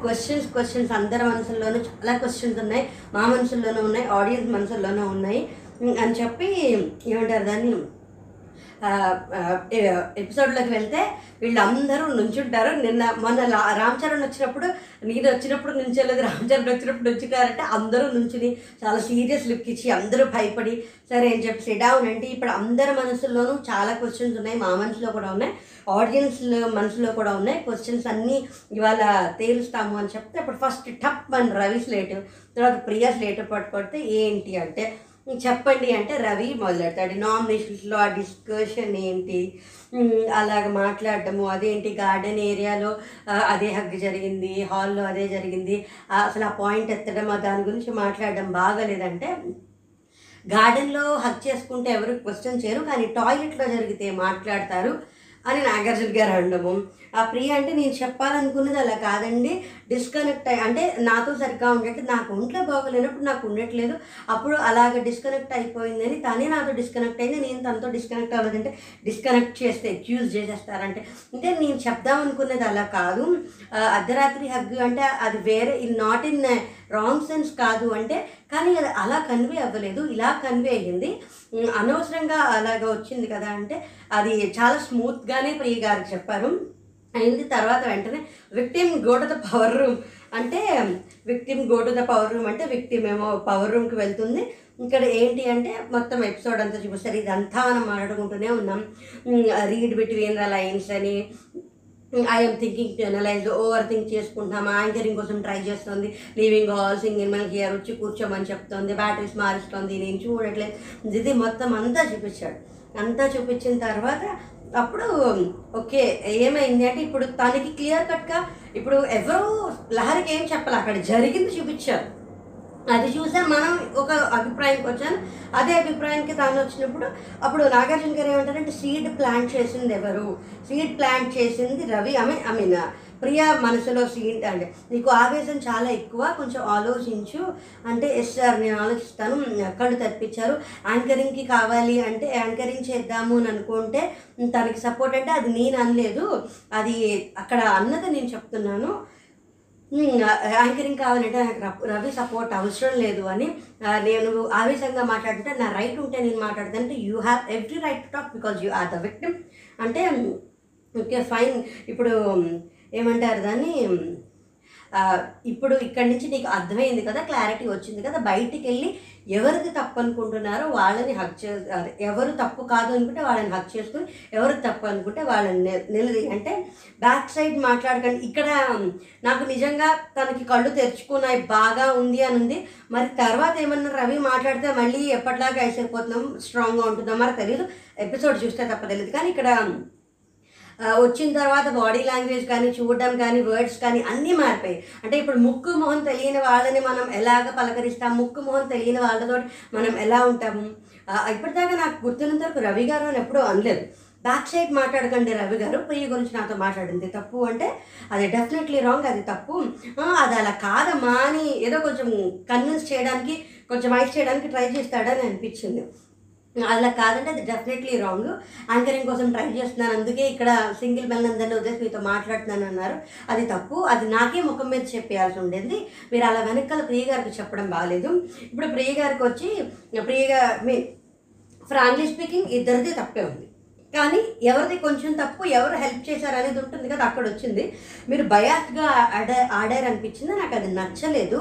క్వశ్చన్స్ అందరి మనసుల్లోనూ చాలా క్వశ్చన్స్ ఉన్నాయి, మా మనసుల్లోనూ ఉన్నాయి, ఆడియన్స్ మనసుల్లోనూ ఉన్నాయి అని చెప్పి ఏమంటారు దాన్ని ఎపిసోడ్లోకి వెళ్తే వీళ్ళందరూ నుంచుంటారు. మొన్న రామ్ చరణ్ వచ్చినప్పుడు నేను వచ్చినప్పుడు నుంచోలేదు, రామ్ చరణ్ వచ్చినప్పుడు నుంచుంటారంటే అందరూ నుంచుని చాలా సీరియస్ లుక్ ఇచ్చి అందరూ భయపడి సరే అని చెప్పి సెట్ అవునంటే ఇప్పుడు అందరి మనసుల్లోనూ చాలా క్వశ్చన్స్ ఉన్నాయి, మా మనసులో కూడా ఉన్నాయి, ఆడియన్స్ మనసులో కూడా ఉన్నాయి. క్వశ్చన్స్ అన్నీ ఇవాళ తేలుస్తాము అని చెప్తే అప్పుడు ఫస్ట్ టప్ అని రవి స్లేట్, తర్వాత ప్రియా స్లేట్ పట్టుకొడితే ఏంటి అంటే చెప్పండి అంటే రవి మొదలెడతాడు నామినేషన్స్లో ఆ డిస్కషన్ ఏంటి అలాగ మాట్లాడటము, అదేంటి గార్డెన్ ఏరియాలో అదే హగ్ జరిగింది, హాల్లో అదే జరిగింది, అసలు ఆ పాయింట్ ఎత్తడం దాని గురించి మాట్లాడడం బాగాలేదంటే గార్డెన్లో హగ్ చేసుకుంటే ఎవరు క్వశ్చన్ చేయరు కానీ టాయిలెట్లో జరిగితే మాట్లాడతారు అని నాగార్జున గారు అనడము. ఆ ప్రియ అంటే నేను చెప్పాలనుకున్నది అలా కాదండి, డిస్కనెక్ట్ అయ్యి అంటే నాతో సరిగ్గా ఉండేట్టు నాకు ఒంట్లో బాగోలేనప్పుడు నాకు ఉండట్లేదు అప్పుడు అలాగ డిస్కనెక్ట్ అయిపోయిందని తనే నాతో డిస్కనెక్ట్ అయింది, నేను తనతో డిస్కనెక్ట్ అవ్వదంటే డిస్కనెక్ట్ చేస్తే ఎక్యూజ్ చేసేస్తారంటే అంటే నేను చెప్దాం అనుకున్నది అలా కాదు, అర్ధరాత్రి హగ్ అంటే అది వేరే నాట్ ఇన్ రాంగ్ సెన్స్ కాదు అంటే కానీ అది అలా కన్వే అవ్వలేదు ఇలా కన్వే అయ్యింది అనవసరంగా అలాగ వచ్చింది కదా అంటే అది చాలా స్మూత్గానే ప్రియ గారు చెప్పారు అయింది. తర్వాత వెంటనే victim go to the power room అంటే విక్టిమ్ ఏమో పవర్ రూమ్కి వెళ్తుంది. ఇక్కడ ఏంటి అంటే మొత్తం ఎపిసోడ్ అంతా చూపిస్తారు. ఇదంతా మనం మాట్లాడుకుంటూనే ఉన్నాం. రీడ్ బిట్వీన్ ద లైన్స్ అని I'm thinking to analyse overthink చేసుకుంటున్నాము, యాంకరింగ్ కోసం ట్రై చేస్తుంది, లీవింగ్ ఆల్ సింగింగ్ మనకి హియర్ వచ్చి కూర్చోమని చెప్తుంది, బ్యాటరీస్ మారుస్తుంది, నేను చూడట్లేదు, ఇది మొత్తం అంతా చూపించాడు. అంతా చూపించిన తర్వాత అప్పుడు ఓకే ఏమైంది అంటే ఇప్పుడు తనకి క్లియర్ కట్గా ఇప్పుడు ఎవరో లహరికి ఏం చెప్పాలి, అక్కడ జరిగింది చూపించారు. అది చూసా మనం ఒక అభిప్రాయానికి వచ్చాను, అదే అభిప్రాయానికి తాను వచ్చినప్పుడు అప్పుడు నాగార్జున గారు ఏమంటారంటే సీడ్ ప్లాంట్ చేసింది ఎవరు, సీడ్ ప్లాంట్ చేసింది రవి, ఐ మీన్ ప్రియా మనసులో సీడ్ అంటే నీకు ఆవేశం చాలా ఎక్కువ, కొంచెం ఆలోచించు అంటే ఎస్ సార్ నేను ఆలోచిస్తాను కళ్ళు తెప్పించారు. యాంకరింగ్కి కావాలి అంటే యాంకరింగ్ చేద్దాము అని అనుకుంటే తనకి సపోర్ట్ అంటే అది నేను అనలేదు, అది అక్కడ అన్నది నేను చెప్తున్నాను, యాంకరింగ్ కావాలంటే నాకు రవి సపోర్ట్ అవసరం లేదు అని నేను ఆవేశంగా మాట్లాడుతుంటే నా రైట్ ఉంటే నేను మాట్లాడుతుంటే you have every right to talk because you are the victim అంటే ఓకే ఫైన్. ఇప్పుడు ఏమంటారు దాన్ని, ఇప్పుడు ఇక్కడి నుంచి నీకు అర్థమైంది కదా, క్లారిటీ వచ్చింది కదా, బయటికి వెళ్ళి ఎవరికి తప్పు అనుకుంటున్నారో వాళ్ళని హక్ చేస్తారు, ఎవరు తప్పు కాదు అనుకుంటే వాళ్ళని హక్ చేసుకుని ఎవరు తప్పు అనుకుంటే వాళ్ళని నిలదీ అంటే బ్యాక్ సైడ్ మాట్లాడకండి. ఇక్కడ నాకు నిజంగా తనకి కళ్ళు తెరుచుకున్నాయి బాగా ఉంది అని ఉంది, మరి తర్వాత ఏమన్నా రవి మాట్లాడితే మళ్ళీ ఎప్పటిలాగా అయిపోతున్నాం స్ట్రాంగ్గా ఉంటుందా మరి తెలియదు, ఎపిసోడ్ చూస్తే తప్ప తెలియదు. కానీ ఇక్కడ వచ్చిన తర్వాత బాడీ లాంగ్వేజ్ కానీ చూడడం కానీ వర్డ్స్ కానీ అన్నీ మారిపోయాయి. అంటే ఇప్పుడు ముక్కు మొహం తెలియని వాళ్ళని మనం ఎలాగ పలకరిస్తాం, ముక్కు మొహం తెలియని వాళ్ళతో మనం ఎలా ఉంటాము. ఇప్పటిదాకా నాకు గుర్తున్నంత వరకు రవి గారు అని ఎప్పుడూ అనలేదు, బ్యాక్ సైడ్ మాట్లాడకండి రవి గారు ప్రియ గురించి నాతో మాట్లాడింది తప్పు అంటే అది డెఫినెట్లీ రాంగ్, అది తప్పు, అది అలా కాదమ్మా అని ఏదో కొంచెం కన్విన్స్ చేయడానికి కొంచెం ఐస్ చేయడానికి ట్రై చేస్తాడని అనిపించింది. అలా కాదంటే అది డెఫినెట్లీ రాంగ్, యాంకరింగ్ కోసం ట్రై చేస్తున్నాను అందుకే ఇక్కడ సింగిల్ మెల్ అందరినీ ఉద్దేశం మీతో మాట్లాడుతున్నాను అన్నారు, అది తప్పు, అది నాకే ముఖం మీద చెప్పేయాల్సి ఉండేది, మీరు అలా వెనకాల ప్రియ గారికి చెప్పడం బాగాలేదు. ఇప్పుడు ప్రియ గారికి వచ్చి ప్రియగా మీ ఫ్రాంక్లీ స్పీకింగ్ ఇద్దరిది తప్పే ఉంది, కానీ ఎవరిది కొంచెం తప్పు ఎవరు హెల్ప్ చేశారు అనేది ఉంటుంది కదా, అక్కడ వచ్చింది మీరు బయాస్గా ఆడారనిపించింది, నాకు అది నచ్చలేదు,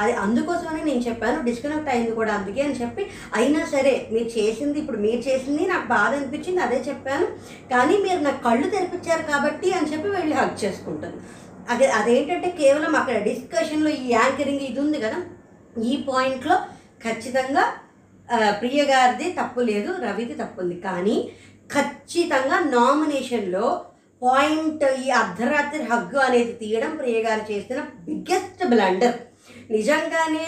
అది అందుకోసమని నేను చెప్పాను డిస్కనెక్ట్ అయింది కూడా అందుకే అని చెప్పి అయినా సరే మీరు చేసింది ఇప్పుడు మీరు చేసింది నాకు బాధ అనిపించింది అదే చెప్పాను, కానీ మీరు నాకు కళ్ళు తెరిపించారు కాబట్టి అని చెప్పి వెళ్ళి హక్ చేసుకుంటాను. అదేంటంటే కేవలం అక్కడ డిస్కషన్లో ఈ యాంకరింగ్ ఇది ఉంది కదా, ఈ పాయింట్లో ఖచ్చితంగా ప్రియ గారిది తప్పు లేదు రవిది తప్పు ఉంది, కానీ ఖచ్చితంగా నామినేషన్లో పాయింట్ ఈ అర్ధరాత్రి హగ్గు అనేది తీయడం ప్రియ గారు చేస్తున్న బిగ్గెస్ట్ బ్లండర్. నిజంగానే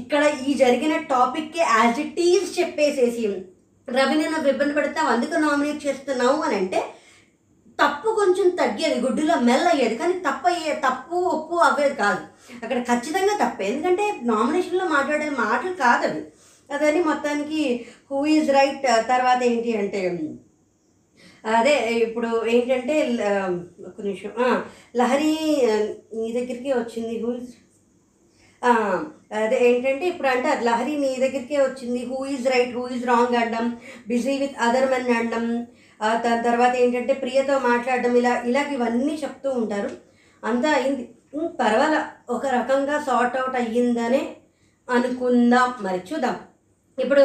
ఇక్కడ ఈ జరిగిన టాపిక్కి యాజ్ ఇట్ ఈజ్ చెప్పేసేసి రవిని నువ్వు ఇబ్బంది పెడతావు అందుకు నామినేట్ చేస్తున్నావు అని అంటే తప్పు కొంచెం తగ్గేది, గుడ్డులో మెల్ అయ్యేది, కానీ తప్పు ఒప్పు అవ్వేది కాదు, అక్కడ ఖచ్చితంగా తప్పే, ఎందుకంటే నామినేషన్లో మాట్లాడే మాటలు కాదు అవి. అదని మొత్తానికి హూ ఈజ్ రైట్ తర్వాత ఏంటి అంటే అదే ఇప్పుడు ఏంటంటే ఒక నిమిషం లహరి నీ దగ్గరికే వచ్చింది హూ ఈజ్ అదే ఏంటంటే ఇప్పుడు అంటే లహరి నీ దగ్గరికే వచ్చింది who is right who is wrong అనడం, బిజీ విత్ అదర్ మెన్ అనడం, దాని తర్వాత ఏంటంటే ప్రియతో మాట్లాడడం, ఇలాగ ఇవన్నీ చెప్తూ ఉంటారు. అంతా అయింది పర్వాలా ఒక రకంగా సార్ట్ అవుట్ అయ్యిందనే అనుకుందాం, మరి చూద్దాం. ఇప్పుడు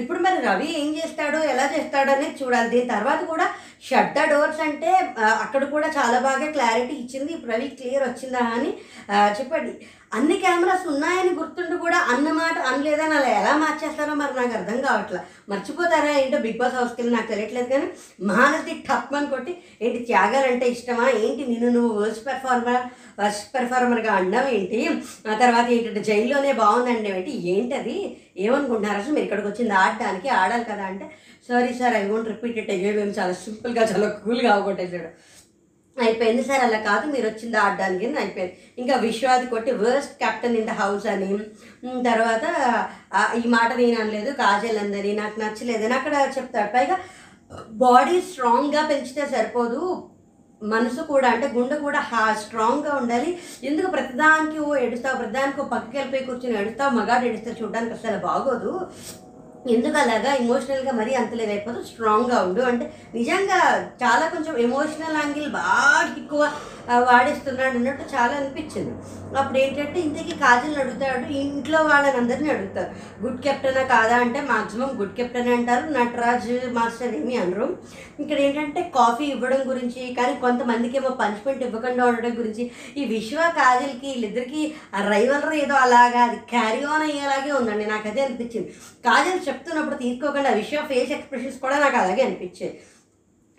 ఇప్పుడు మరి రవి ఏం చేస్తాడో ఎలా చేస్తాడో అనేది చూడాలి. దీని తర్వాత కూడా షట్ ద డోర్స్ అంటే అక్కడ కూడా చాలా బాగా క్లారిటీ ఇచ్చింది, ఇప్పుడు రవి క్లియర్ వచ్చిందా అని చెప్పండి. అన్ని కెమెరాస్ ఉన్నాయని గుర్తుండి కూడా అన్నమాట అనలేదని అలా ఎలా మార్చేస్తారో మరి నాకు అర్థం కావట్లా, మర్చిపోతారా ఏంటో బిగ్ బాస్ హౌస్కి వెళ్ళి నాకు తెలియట్లేదు. కానీ మహానసి టప్ అని కొట్టి ఏంటి త్యాగాలంటే ఇష్టమా ఏంటి, నువ్వు వర్స్ట్ పెర్ఫార్మర్గా అనడం ఏంటి, ఆ తర్వాత ఏంటంటే జైల్లోనే బాగుందండి ఏంటి, ఏంటది ఏమనుకుంటున్నారు అసలు మీరు ఇక్కడికి వచ్చింది ఆడటానికి, ఆడాలి కదా అంటే sorry sir I won't repeat it again చాలా సింపుల్గా చాలా కూల్గా అవగొట్టేసాడు, అయిపోయింది సార్ అలా కాదు మీరు వచ్చింది ఆడడానికి అయిపోయింది. ఇంకా విశ్వాది కొట్టి worst captain in the house అని, తర్వాత ఈ మాట నేను అనలేదు కాజల్ అందని నాకు నచ్చలేదని అక్కడ చెప్తాడు. పైగా బాడీ స్ట్రాంగ్గా పెంచితే సరిపోదు, మనసు కూడా అంటే గుండె కూడా స్ట్రాంగ్గా ఉండాలి, ఎందుకు ప్రతిదానికి ఓ ఏడుస్తావు ప్రతిదానికి ఓ పక్కకి వెళ్ళిపోయి కూర్చొని ఏడుస్తావు, మగాడు ఏడుస్తావు చూడడానికి అసలు బాగోదు, ఎందుకు అలాగా ఎమోషనల్గా మరీ అంతలేదు అయిపోదు స్ట్రాంగ్గా ఉండు అంటే నిజంగా చాలా కొంచెం ఎమోషనల్ యాంగిల్ బాగా ఎక్కువ వాడేస్తున్నాడు అన్నట్టు చాలా అనిపించింది. అప్పుడు ఏంటంటే ఇంతకీ కాజల్ని అడుగుతాడు, ఇంట్లో వాళ్ళని అందరినీ అడుగుతారు గుడ్ కెప్టెనా కాదా అంటే మాక్సిమం గుడ్ కెప్టెన్ అంటారు, నటరాజ్ మాస్టర్ ఏమీ అనరు. ఇక్కడ ఏంటంటే కాఫీ ఇవ్వడం గురించి కానీ కొంతమందికి ఏమో పనిష్మెంట్ ఇవ్వకుండా ఉండడం గురించి ఈ విశ్వ కాజల్కి వీళ్ళిద్దరికీ రైవల్రీ ఏదో అలాగా అది క్యారీ ఆన్ అయ్యేలాగే ఉందండి నాకైతే అనిపించింది. కాజల్ చెప్తున్నప్పుడు తీసుకోకుండా ఆ విషయం ఫేస్ ఎక్స్ప్రెషన్స్ కూడా నాకు అలాగే అనిపించేది.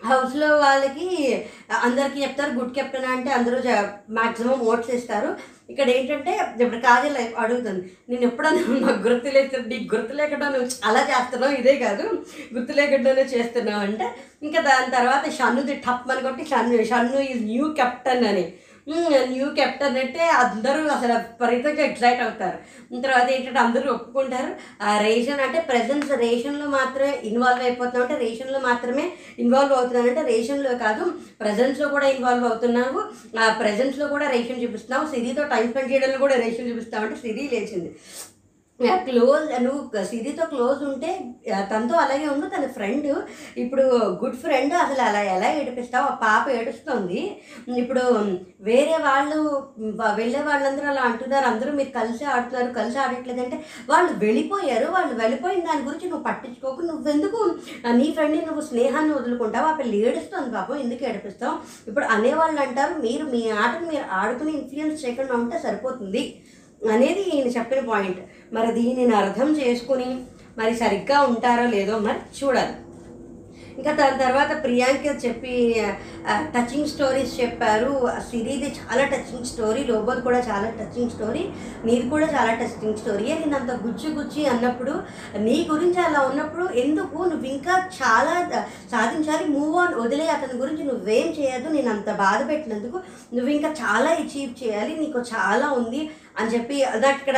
హౌస్లో వాళ్ళకి అందరికీ చెప్తారు గుడ్ కెప్టెన్ అంటే అందరూ మ్యాక్సిమం ఓట్స్ ఇస్తారు. ఇక్కడ ఏంటంటే ఇప్పుడు కాజల్ అడుగుతుంది, నేను ఎప్పుడన్నా నాకు నీకు గుర్తు లేకుండా నువ్వు అలా చేస్తున్నావు, ఇదే కాదు గుర్తు లేకుండానే చేస్తున్నావు అంటే, ఇంకా దాని తర్వాత షన్నుది టప్ అని కొట్టి షన్ను ఈజ్ న్యూ కెప్టెన్ అని, న్యూ కెప్టెన్ అంటే అందరూ అసలు విపరీతంగా ఎక్సైట్ అవుతారు. తర్వాత ఏంటంటే అందరూ ఒప్పుకుంటారు రేషన్ అంటే ప్రెసెన్స్ రేషన్లో మాత్రమే ఇన్వాల్వ్ అయిపోతున్నావు అంటే రేషన్లో మాత్రమే ఇన్వాల్వ్ అవుతున్నాను అంటే రేషన్లో కాదు ప్రెసెన్స్లో కూడా ఇన్వాల్వ్ అవుతున్నావు, ప్రెసెన్స్లో కూడా రేషన్ చూపిస్తున్నావు, సిరితో టైం స్పెండ్ చేయడంలో కూడా రేషన్ చూపిస్తావు అంటే సిరి లేచింది. క్లోజ్ నువ్వు సిరితో క్లోజ్ ఉంటే తనతో అలాగే ఉండు, తన ఫ్రెండ్ ఇప్పుడు గుడ్ ఫ్రెండ్ అసలు అలా ఎలా ఏడిపిస్తావు, ఆ పాప ఏడుస్తుంది. ఇప్పుడు వేరే వాళ్ళు వెళ్ళే వాళ్ళందరూ అలా అంటున్నారు, అందరూ మీరు కలిసి ఆడుతున్నారు కలిసి ఆడట్లేదంటే వాళ్ళు వెళ్ళిపోయారు, వాళ్ళు వెళ్ళిపోయిన దాని గురించి నువ్వు పట్టించుకోకు, నువ్వెందుకు నీ ఫ్రెండ్ని నువ్వు స్నేహాన్ని వదులుకుంటావు, ఆ పిల్లలు ఏడుస్తుంది పాపం ఎందుకు ఏడిపిస్తావు. ఇప్పుడు అనేవాళ్ళు అంటారు మీరు మీ ఆటను మీరు ఆడుకుని ఇన్ఫ్లుయెన్స్ చేయకుండా ఉంటే సరిపోతుంది అనేది ఈయన చెప్పిన పాయింట్. మరి దీనిని అర్థం చేసుకుని మరి సరిగ్గా ఉంటారో లేదో మరి చూడాలి. ఇంకా దాని తర్వాత ప్రియాంక చెప్పి టచింగ్ స్టోరీస్ చెప్పారు, సిరీది చాలా టచింగ్ స్టోరీ, లోబోది కూడా చాలా టచింగ్ స్టోరీ, నీది కూడా చాలా టచింగ్ స్టోరీ. నేను అంత గుచ్చి అన్నప్పుడు నీ గురించి అలా ఉన్నప్పుడు ఎందుకు నువ్వు ఇంకా చాలా సాధించాలి, మూవ్ ఆన్ వదిలే, అతని గురించి నువ్వేం చేయదు, నేను అంత బాధ పెట్టినందుకు నువ్వు ఇంకా చాలా అచీవ్ చేయాలి, నీకు చాలా ఉంది అని చెప్పి నాకు ఇక్కడ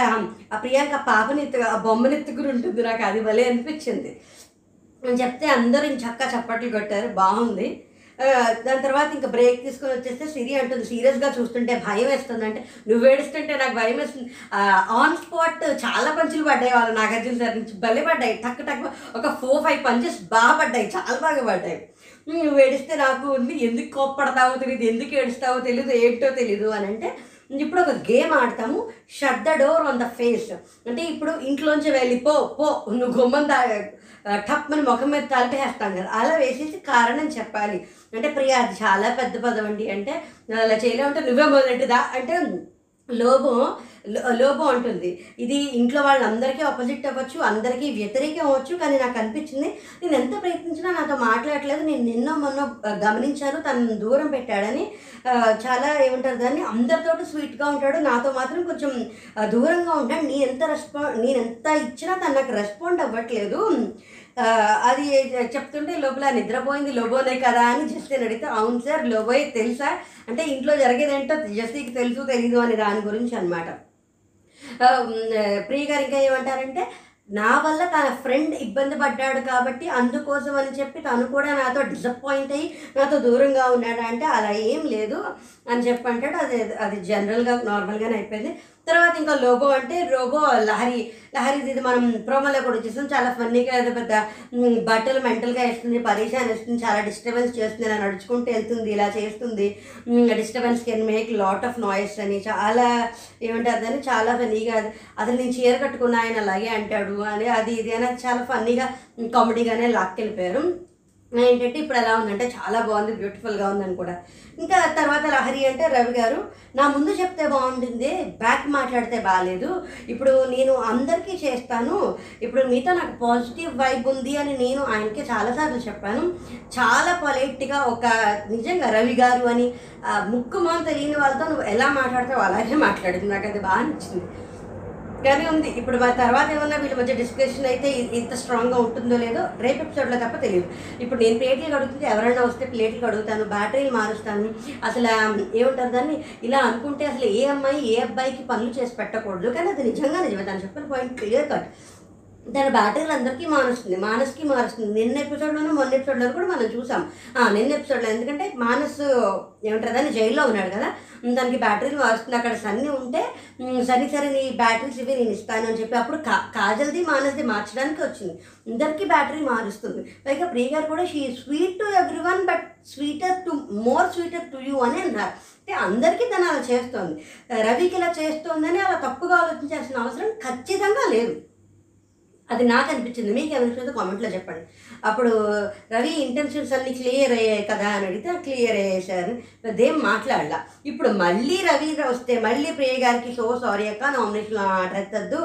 ఆ ప్రియాంక పాపనెత్తుగా ఆ బొమ్మనెత్తుకుని ఉంటుంది, నాకు అది భలే అనిపించింది. అని చెప్తే అందరూ ఇంచక్క చప్పట్లు కొట్టారు, బాగుంది. దాని తర్వాత ఇంకా బ్రేక్ తీసుకొని వచ్చేస్తే సిరి అంటుంది సీరియస్గా చూస్తుంటే భయం వేస్తుంది అంటే, నువ్వు ఏడుస్తుంటే నాకు భయం వేస్తుంది. ఆన్ స్పాట్ చాలా పంచులు పడ్డాయి వాళ్ళ నాగార్జున సార్ నుంచి, భలే పడ్డాయి, టక్ టక్ ఒక 4-5 పంచెస్ బాగా పడ్డాయి, చాలా బాగా పడ్డాయి. నువ్వు ఏడిస్తే నాకు ఉంది, ఎందుకు కోప్పడతావో తెలియదు, ఎందుకు ఏడుస్తావో తెలియదు, ఏంటో తెలీదు అని అంటే, ఇప్పుడు ఒక గేమ్ ఆడతాము shut the door on the face అంటే, ఇప్పుడు ఇంట్లోంచి వెళ్ళిపో పో, నువ్వు గుమ్మం టప్ మన ముఖం మీద తలపేస్తాం కదా, అలా వేసేసి కారణం చెప్పాలి అంటే, ప్రియా అది చాలా పెద్ద పదం అండి అంటే అలా చేయలేమంటే నువ్వే మొదటిదా అంటే లోబో ఉంటుంది, ఇది ఇంట్లో వాళ్ళందరికీ ఆపోజిట్ అవ్వచ్చు, అందరికీ వ్యతిరేకం అవ్వచ్చు, కానీ నాకు అనిపించింది నేను ఎంత ప్రయత్నించినా నాతో మాట్లాడలేదు, నేను నిన్నో మొన్నో గమనించాను తను దూరం పెట్టాడని, చాలా ఏమంటారు దాన్ని, అందరితోటి స్వీట్గా ఉంటాడు, నాతో మాత్రం కొంచెం దూరంగా ఉంటాడు, నేను ఎంత ఇచ్చినా తను నాకు రెస్పాండ్ అవ్వట్లేదు అది చెప్తుంటే లోపల నిద్రపోయింది లోబోనే కదా అని జస్టీని అడిగితే, అవును సార్ లోబోయే తెలుసా అంటే ఇంట్లో జరిగేదేంటో జస్టీకి తెలుసు తెలీదు అని దాని గురించి అనమాట. ప్రియ గారు ఇంకా ఏమంటారంటే, నా వల్ల తన ఫ్రెండ్ ఇబ్బంది పడ్డాడు కాబట్టి అందుకోసం అని చెప్పి తను కూడా నాతో డిసప్పాయింట్ అయ్యి నాతో దూరంగా ఉన్నాడు అంటే, అలా ఏం లేదు అని చెప్పి అంటాడు, అది జనరల్గా నార్మల్గానే అయిపోయింది. తర్వాత ఇంకా లోబో అంటే రోబో లహరి ఇది మనం ప్రోమోలో కూడా వచ్చేసాం, చాలా ఫన్నీగా ఏదో పెద్ద బట్టలు మెంటల్గా వేస్తుంది, పరేషాన్ వేస్తుంది, చాలా డిస్టర్బెన్స్ చేస్తుంది, ఇలా నడుచుకుంటూ వెళ్తుంది, ఇలా చేస్తుంది, disturbance can make lot of noise అని చాలా ఏమంటారు అని చాలా ఫన్నీగా, అసలు నేను చీర కట్టుకున్నా ఆయన అలాగే అంటాడు అని అది ఇది అని చాలా ఫన్నీగా కామెడీగానే లాక్కెళ్ళిపోయారు. ఏంటంటే ఇప్పుడు ఎలా ఉందంటే చాలా బాగుంది, బ్యూటిఫుల్గా ఉందని కూడా. ఇంకా తర్వాత లహరి అంటే రవి గారు, నా ముందు చెప్తే బాగుంటుంది, బ్యాక్ మాట్లాడితే బాగాలేదు, ఇప్పుడు నేను అందరికీ చేస్తాను, ఇప్పుడు మీతో నాకు పాజిటివ్ వైబ్ ఉంది అని నేను ఆయనకి చాలాసార్లు చెప్పాను, చాలా పొలైట్గా ఒక నిజంగా రవి గారు అని ముక్కు మొహం తెలియని వాళ్ళతో నువ్వు ఎలా మాట్లాడతావు అలాగే మాట్లాడింది, నాకు అది బాగా నచ్చింది కానీ ఉంది. ఇప్పుడు మా తర్వాత ఏమన్నా వీళ్ళ మధ్య డిస్కషన్ అయితే ఇంత స్ట్రాంగ్గా ఉంటుందో లేదో రేపు ఎపిసోడ్లో తప్ప తెలియదు. ఇప్పుడు నేను ప్లేట్లు కడుగుతుంటే ఎవరైనా వస్తే ప్లేట్లు కడుగుతాను, బ్యాటరీలు మారుస్తాను, అసలు ఏముంటారు దాన్ని, ఇలా అనుకుంటే అసలు ఏ అమ్మాయి ఏ అబ్బాయికి పనులు చేసి పెట్టకూడదు, కానీ అది నిజంగా నిజమే, తను చెప్పిన పాయింట్ క్లియర్ కట్, దాని బ్యాటరీలు అందరికీ మానస్కి మారుస్తుంది. నిన్న ఎపిసోడ్లోనూ మొన్న ఎపిసోడ్లో కూడా మనం చూసాం, నిన్న ఎపిసోడ్లో ఎందుకంటే మానస్ ఏమంటారు దాన్ని జైల్లో ఉన్నాడు కదా, దానికి బ్యాటరీలు మారుస్తుంది, అక్కడ సన్నీ ఉంటే సరే నీ బ్యాటరీస్ ఇవి నేను ఇస్తాను అని చెప్పి అప్పుడు కాజల్ది మానస్ది మార్చడానికి వచ్చింది, అందరికీ బ్యాటరీ మారుస్తుంది. పైగా ప్రియ గారు కూడా she sweet to every one but sweeter to you అని అన్నారు, అంటే అందరికీ తను అలా చేస్తోంది, రవికి ఇలా చేస్తోందని అలా తప్పుగా ఆలోచించాల్సిన అవసరం ఖచ్చితంగా లేదు, అది నాకు అనిపించింది, మీకు ఏమనిపించిందో కామెంట్లో చెప్పండి. అప్పుడు రవి ఇంటెన్షన్స్ అన్నీ క్లియర్ అయ్యాయి కదా అని అడిగితే క్లియర్ అయ్యాయి సార్ అదేం మాట్లాడలా. ఇప్పుడు మళ్ళీ రవి వస్తే మళ్ళీ ప్రియ గారికి సో సారీ అక్క నామినేషన్ ఆర్డర్ ఎత్తద్దు,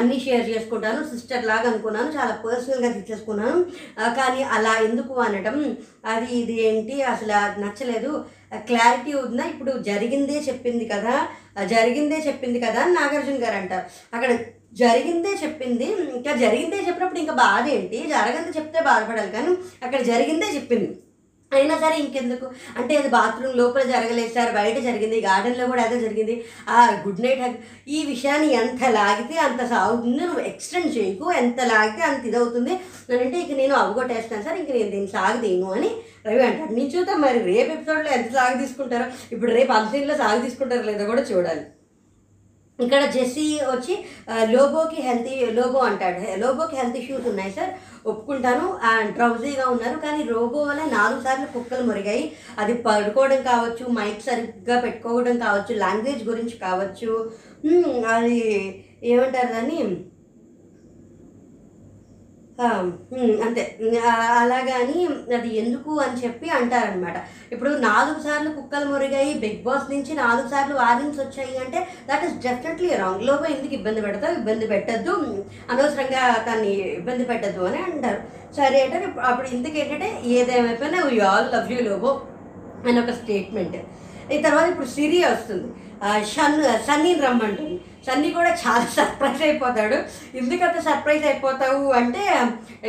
అన్నీ షేర్ చేసుకుంటాను, సిస్టర్ లాగా అనుకున్నాను, చాలా పర్సనల్గా తీసేసుకున్నాను, కానీ అలా ఎందుకు అనడం అది ఇది ఏంటి అసలు నచ్చలేదు. క్లారిటీ ఉందా? ఇప్పుడు జరిగిందే చెప్పింది కదా అని నాగార్జున గారు అంటారు. అక్కడ జరిగిందే చెప్పింది, ఇంకా జరిగిందే చెప్పినప్పుడు ఇంకా బాధ ఏంటి? జరగందే చెప్తే బాధపడాలి, కానీ అక్కడ జరిగిందే చెప్పింది. అయినా సరే ఇంకెందుకు అంటే అది బాత్రూమ్ లోపల జరగలేదు సార్, బయట జరిగింది, గార్డెన్లో కూడా అదే జరిగింది, ఆ గుడ్ నైట్ హగ్. ఈ విషయాన్ని ఎంత లాగితే అంత సాగుతుంది, నువ్వు ఎక్స్టెండ్ చేయకు, ఎంత లాగితే అంత ఇదవుతుంది అని అంటే ఇక నేను అవగొట్టేస్తాను సార్, ఇంక నేను దీన్ని సాగదేను అని రవి అంటాడు. నేను చూద్దాం మరి రేపు ఎపిసోడ్లో ఎంత సాగు తీసుకుంటారో, ఇప్పుడు రేపు అంశంలో సాగు తీసుకుంటారో లేదో కూడా చూడాలి. ఇక్కడ జెస్సీ వచ్చి లోబోకి హెల్త్ ఇష్యూస్ ఉన్నాయి సార్ ఒప్పుకుంటాను, అండ్ డ్రౌజీగా ఉన్నారు, కానీ రోబో వల్ల 4 సార్లు కుక్కలు మురిగాయి, అది పడుకోవడం కావచ్చు, మైక్ సరిగ్గా పెట్టుకోవడం కావచ్చు, లాంగ్వేజ్ గురించి కావచ్చు, అది ఏమంటారు దాన్ని అంతే అలాగని అది ఎందుకు అని చెప్పి అంటారనమాట. ఇప్పుడు 4 సార్లు కుక్కలు మురిగాయి, బిగ్ బాస్ నుంచి 4 సార్లు వార్నింగ్స్ వచ్చాయి అంటే దట్ ఈస్ డెఫినెట్లీ రాంగ్. లోపో ఎందుకు ఇబ్బంది పెడతావు, ఇబ్బంది పెట్టద్దు, అనవసరంగా తన్ని ఇబ్బంది పెట్టద్దు అని అంటారు. సరే అంటే అప్పుడు ఇందుకేంటంటే ఏదేమైపోయినా you all love you Lobo అని ఒక స్టేట్మెంట్. ఈ తర్వాత ఇప్పుడు సిరి వస్తుంది, సన్నీని రమ్మంటుంది. సన్నీ కూడా చాలా సర్ప్రైజ్ అయిపోతాడు. ఎందుకంత సర్ప్రైజ్ అయిపోతావు అంటే,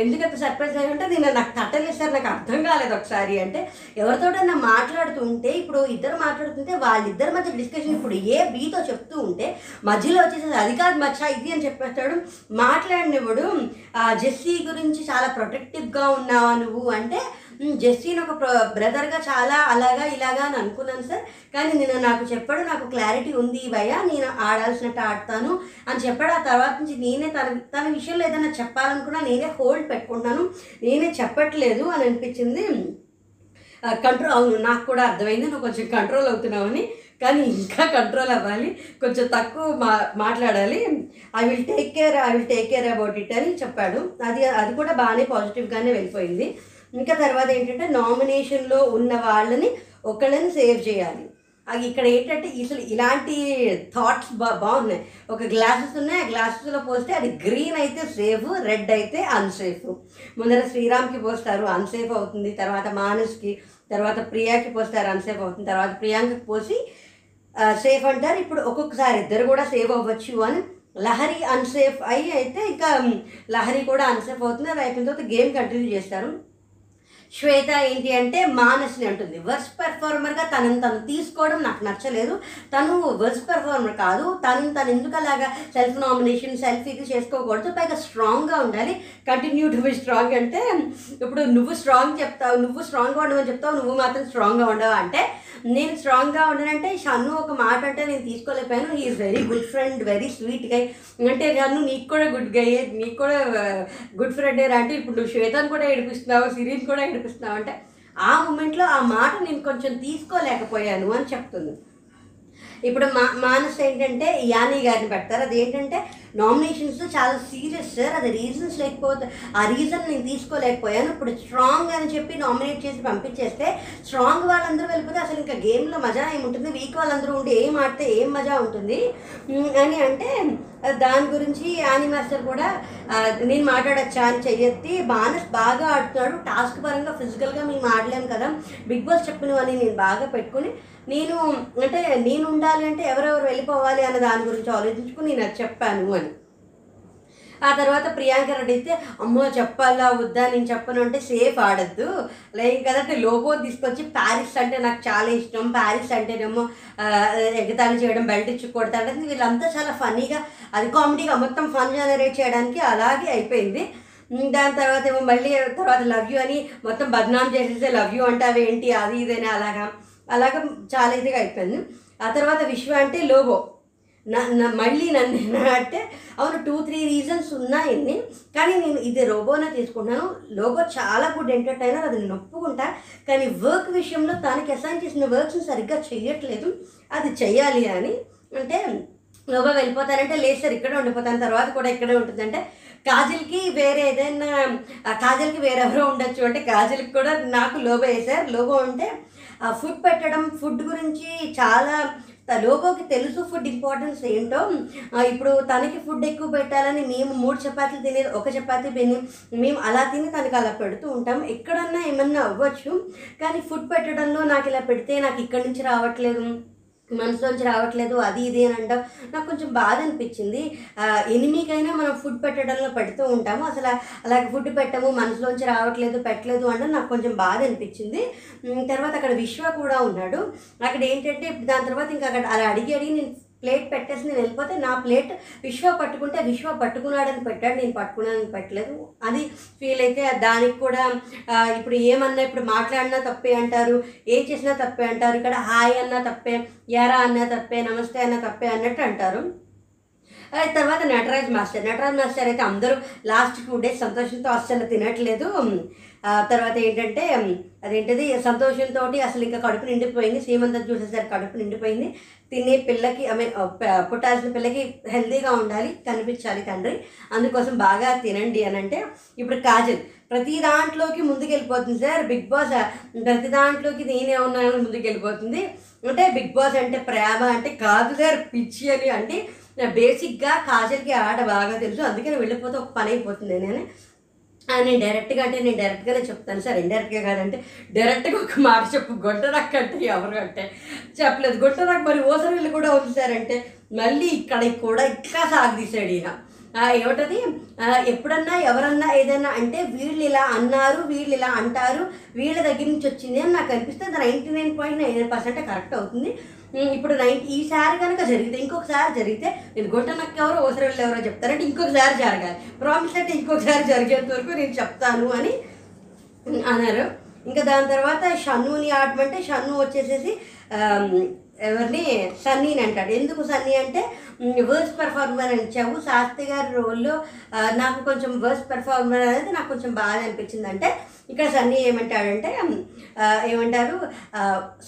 ఎందుకంత సర్ప్రైజ్ అయ్యంటే నేను నాకు కట్టలేదు సార్, నాకు అర్థం కాలేదు ఒకసారి అంటే, ఎవరితోటైనా మాట్లాడుతుంటే ఇప్పుడు ఇద్దరు మాట్లాడుతుంటే వాళ్ళిద్దరి మధ్య డిస్కషన్ ఇప్పుడు ఏ బీతో చెప్తూ ఉంటే మధ్యలో వచ్చేసి అది కాదు మచ్చా ఇది అని చెప్పేస్తాడు. మాట్లాడినప్పుడు జెస్సీ గురించి చాలా ప్రొటెక్టివ్గా ఉన్నావా నువ్వు అంటే, జెస్సీని ఒక బ్రదర్గా చాలా అలాగా ఇలాగా అని అనుకున్నాను సార్, కానీ నేను నాకు చెప్పాడు నాకు క్లారిటీ ఉంది భయ్యా, నేను ఆడాల్సినట్టు ఆడతాను అని చెప్పాడు. ఆ తర్వాత నుంచి నేనే తన విషయంలో ఏదైనా చెప్పాలనుకున్నా నేనే హోల్డ్ పెట్టుకుంటాను, నేనే చెప్పట్లేదు అని అనిపించింది. కంట్రోల్ అవును నాకు కూడా అర్థమైంది నువ్వు కొంచెం కంట్రోల్ అవుతున్నావు అని, కానీ ఇంకా కంట్రోల్ అవ్వాలి, కొంచెం తక్కువ మాట్లాడాలి, I will take care about it అని చెప్పాడు. అది కూడా బాగానే పాజిటివ్గానే వెళ్ళిపోయింది. ఇంకా తర్వాత ఏంటంటే నామినేషన్లో ఉన్న వాళ్ళని ఒకళ్ళని సేవ్ చేయాలి. అది ఇక్కడ ఏంటంటే అసలు ఇలాంటి థాట్స్ బాగున్నాయి. ఒక గ్లాసెస్ ఉన్నాయి, ఆ గ్లాసెస్లో పోస్తే అది గ్రీన్ అయితే సేఫ్, రెడ్ అయితే అన్సేఫ్. ముందర శ్రీరామ్కి పోస్తారు అన్సేఫ్ అవుతుంది, తర్వాత మానస్కి, తర్వాత ప్రియాకి పోస్తారు అన్సేఫ్ అవుతుంది, తర్వాత ప్రియాంకకి పోసి సేఫ్ అంటారు. ఇప్పుడు ఒక్కొక్కసారి ఇద్దరు కూడా సేవ్ అవ్వచ్చు అని, లహరి అన్సేఫ్ అయ్యి అయితే ఇంకా లహరి కూడా అన్సేఫ్ అవుతుంది. అది అయిపోయిన తర్వాత గేమ్ కంటిన్యూ చేస్తారు. శ్వేత ఏంటి అంటే మానస్ని అంటుంది, వర్స్ట్ పెర్ఫార్మర్గా తను తీసుకోవడం నాకు నచ్చలేదు, తను వర్స్ట్ పెర్ఫార్మర్ కాదు, తను ఎందుకు అలాగా సెల్ఫ్ నామినేషన్ సెల్ఫ్ ఇది చేసుకోకూడదు, పైగా స్ట్రాంగ్గా ఉండాలి, కంటిన్యూ టు బి స్ట్రాంగ్ అంటే ఇప్పుడు నువ్వు స్ట్రాంగ్గా ఉండమని చెప్తావు, నువ్వు మాత్రం స్ట్రాంగ్గా ఉండవు అంటే నేను స్ట్రాంగ్గా ఉండనంటే షన్ను ఒక మాట అంటే నేను తీసుకోలేకపోయాను, is very good friend, very sweet guy అంటే షన్ను నీకు కూడా గుడ్ ఫ్రెండే అంటే ఇప్పుడు నువ్వు శ్వేతను కూడా ఏడిపిస్తున్నావు, సిరిని కూడా ఏడిపిస్తున్నావు అంటే ఆ మూమెంట్లో ఆ మాట నేను కొంచెం తీసుకోలేకపోయాను అని చెప్తుంది. ఇప్పుడు మానస్ ఏంటంటే యానీ గారిని పెడతారు. అది ఏంటంటే నామినేషన్స్ చాలా సీరియస్ సార్, అది రీజన్స్ లేకపోతే ఆ రీజన్ నేను తీసుకోలేకపోయాను, ఇప్పుడు స్ట్రాంగ్ అని చెప్పి నామినేట్ చేసి పంపించేస్తే స్ట్రాంగ్ వాళ్ళందరూ వెళ్ళిపోతే అసలు ఇంకా గేమ్లో మజా ఏముంటుంది, వీక్ వాళ్ళందరూ ఉండి ఏం ఆడితే ఏం మజా ఉంటుంది అని అంటే దాని గురించి యానీ మాస్టర్ కూడా నేను మాట్లాడచ్చా అని చెయ్యెత్తి మానస్ బాగా ఆడుతున్నాడు, టాస్క్ పరంగా ఫిజికల్గా మేము ఆడలేము కదా, బిగ్ బాస్ చెప్పినవని నేను బాగా పెట్టుకుని నేను ఉండాలి అంటే ఎవరెవరు వెళ్ళిపోవాలి అన్న దాని గురించి ఆలోచించుకుని నేను చెప్పాను అని. ఆ తర్వాత ప్రియాంక రెడ్డి అయితే అమ్మో చెప్పాలా వద్దా నేను చెప్పను అంటే సేఫ్ ఆడద్దు లేం కదంటే లోపో తీసుకొచ్చి ప్యారిస్ అంటే నాకు చాలా ఇష్టం, ప్యారిస్ అంటేనేమో ఎగతాళి చేయడం బెల్ట్ ఇచ్చి కొడతాడని వీళ్ళంతా చాలా ఫన్నీగా అది కామెడీగా మొత్తం ఫన్ జనరేట్ చేయడానికి అలాగే అయిపోయింది. దాని తర్వాత ఏమో మళ్ళీ తర్వాత లవ్ యూ అని మొత్తం బద్నాం చేసేస్తే లవ్ యూ అంటావేంటి అది ఇదని అలాగా చాలా ఇదిగా అయిపోయింది. ఆ తర్వాత విశ్వ అంటే లోబో మళ్ళీ నన్ను అంటే అవును 2-3 రీజన్స్ ఉన్నాయండి, కానీ నేను ఇది రోబోనే తీసుకుంటున్నాను, లోబో చాలా గుడ్ ఎంటర్టైనర్ అది నేను ఒప్పుకుంటా, కానీ వర్క్ విషయంలో తనకి అసైన్ చేసిన వర్క్స్ని సరిగ్గా చేయట్లేదు, అది చెయ్యాలి అని అంటే బాబా వెళ్ళిపోతానంటే లేదు సార్ ఇక్కడే ఉండిపోతాను, తర్వాత కూడా ఇక్కడే ఉంటుంది అంటే కాజల్కి వేరే ఏదైనా కాజల్కి వేరెవరో ఉండొచ్చు అంటే కాజల్కి కూడా నాకు లోగో వేసారు. లోగో అంటే ఫుడ్ పెట్టడం, ఫుడ్ గురించి చాలా లోగోకి తెలుసు ఫుడ్ ఇంపార్టెన్స్ ఏంటో. ఇప్పుడు తనకి ఫుడ్ ఎక్కువ పెట్టాలని మేము 3 చపాతీలు తినేది 1 చపాతీ తిని మేము అలా తిని తనకి అలా పెడుతూ ఉంటాం. ఎక్కడన్నా ఏమన్నా అవ్వచ్చు కానీ ఫుడ్ పెట్టడంలో నాకు ఇలా పెడితే నాకు ఇక్కడి నుంచి రావట్లేదు, మనసులోంచి రావట్లేదు, అది ఇది అని అంటాం. నాకు కొంచెం బాధ అనిపించింది. ఎనిమికైనా మనం ఫుడ్ పెట్టడంలో పెడుతూ ఉంటాము, అసలు అలాగే ఫుడ్ పెట్టము, మనసులోంచి రావట్లేదు, పెట్టలేదు అంటే నాకు కొంచెం బాధ అనిపించింది. తర్వాత అక్కడ విశ్వ కూడా ఉన్నాడు. అక్కడ ఏంటంటే దాని తర్వాత ఇంకా అక్కడ అలా అడిగి నేను ప్లేట్ పెట్టేసి నేను వెళ్ళిపోతే నా ప్లేట్ విశ్వ పట్టుకుంటే విశ్వ పట్టుకున్నాడని పెట్టాడు, నేను పట్టుకున్నానని పెట్టలేదు. అది ఫీల్ అయితే దానికి కూడా ఇప్పుడు ఏమన్నా ఇప్పుడు మాట్లాడినా తప్పే అంటారు, ఏం చేసినా తప్పే అంటారు. ఇక్కడ హాయ్ అన్నా తప్పే, యారా అన్నా తప్పే, నమస్తే అన్నా తప్పే అన్నట్టు అంటారు. తర్వాత నటరాజ్ మాస్టర్ అయితే అందరూ లాస్ట్ 2 డేస్ సంతోషంతో అస్సలు తినట్లేదు. తర్వాత ఏంటంటే అదేంటిది సంతోషంతో అసలు ఇంకా కడుపు నిండిపోయింది. శ్రీమంతం చూసేసరికి కడుపు నిండిపోయింది. తినే పిల్లకి ఐ మీన్ పుట్టాల్సిన పిల్లకి హెల్దీగా ఉండాలి, కనిపించాలి తండ్రి, అందుకోసం బాగా తినండి అని అంటే ఇప్పుడు కాజల్ ప్రతి దాంట్లోకి ముందుకెళ్ళిపోతుంది. సార్ బిగ్ బాస్ ప్రతి దాంట్లోకి నేనే ఉన్నానని ముందుకెళ్ళిపోతుంది. అంటే బిగ్ బాస్ అంటే ప్రేమ అంటే కాదు సార్ పిచ్చి అని అంటే బేసిక్గా కాజల్కి ఆట బాగా తెలుసు, అందుకని వెళ్ళిపోతే ఒక పని అయిపోతుంది. నేను డైరెక్ట్గానే చెప్తాను సార్, ఇండైరెక్ట్గా కాదంటే డైరెక్ట్గా ఒక మాట చెప్పు, గొట్టరాక్ అంటే ఎవరు అంటే చెప్పలేదు. గొట్టరాక్ మరి ఓసరళ్ళు కూడా ఉంది సార్ అంటే మళ్ళీ ఇక్కడికి కూడా ఇట్లా సాగదీశాడు ఈయన. ఏమిటది ఎప్పుడన్నా ఎవరన్నా ఏదైనా అంటే వీళ్ళు ఇలా అన్నారు, వీళ్ళు ఇలా అంటారు, వీళ్ళ దగ్గర నుంచి వచ్చింది అని నాకు అనిపిస్తే 99.9% కరెక్ట్ అవుతుంది. ఇప్పుడు ఈసారి కనుక జరిగితే ఇంకొకసారి జరిగితే నేను గొట్టనక్క ఎవరో ఓసరళ్ళు ఎవరో చెప్తారంటే ఇంకొకసారి జరగాలి, ప్రామిస్ అంటే ఇంకొకసారి జరిగేంత వరకు నేను చెప్తాను అని అన్నారు. ఇంకా దాని తర్వాత షన్నుని ఆడమంటే షన్ను వచ్చేసేసి ఎవరిని సన్నీని అంటాడు. ఎందుకు సన్నీ అంటే వర్స్ పెర్ఫార్మర్ ఇచ్చావు, శాస్త్రి గారి రోల్లో నాకు కొంచెం వర్స్ పెర్ఫార్మర్ అనేది నాకు కొంచెం బాధ అనిపించింది. అంటే ఇక్కడ సన్నీ ఏమంటాడంటే ఏమంటారు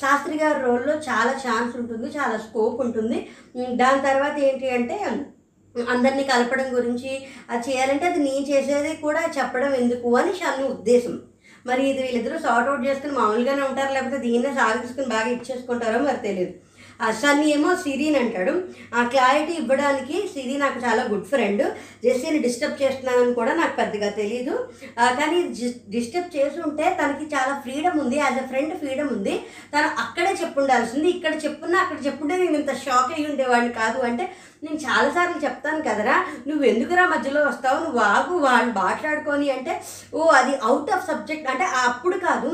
శాస్త్రి గారి రోల్లో చాలా ఛాన్స్ ఉంటుంది, చాలా స్కోప్ ఉంటుంది. దాని తర్వాత ఏంటి అంటే అందరినీ కలపడం గురించి అది చేయాలంటే అది నేను చేసేది కూడా చెప్పడం ఎందుకు అని షన్ను ఉద్దేశం. మరి ఇది వీళ్ళిద్దరూ సార్ట్ అవుట్ చేసుకుని మామూలుగానే ఉంటారు, లేకపోతే దీన్నే సాగిసుకుని బాగా ఇచ్చేసుకుంటారో మరి తెలియదు. సన్నీ ఏమో సిరీని అంటాడు, ఆ క్లారిటీ ఇవ్వడానికి సిరీ నాకు చాలా గుడ్ ఫ్రెండ్, జెస్సీని డిస్టర్బ్ చేస్తున్నానని కూడా నాకు పెద్దగా తెలీదు, కానీ డిస్టర్బ్ చేసి ఉంటే తనకి చాలా ఫ్రీడమ్ ఉంది, యాజ్ అ ఫ్రెండ్ ఫ్రీడమ్ ఉంది, తను అక్కడే చెప్పుండాల్సింది ఇక్కడ చెప్పున్నా అక్కడ చెప్పుంటే నేను ఇంత షాక్ అయ్యి ఉండేవాడిని కాదు. అంటే నేను చాలాసార్లు చెప్తాను కదరా, నువ్వు ఎందుకురా మధ్యలో వస్తావు, నువ్వు వాగు వాళ్ళు మాట్లాడుకొని అంటే ఓ అది అవుట్ ఆఫ్ సబ్జెక్ట్ అంటే అప్పుడు కాదు,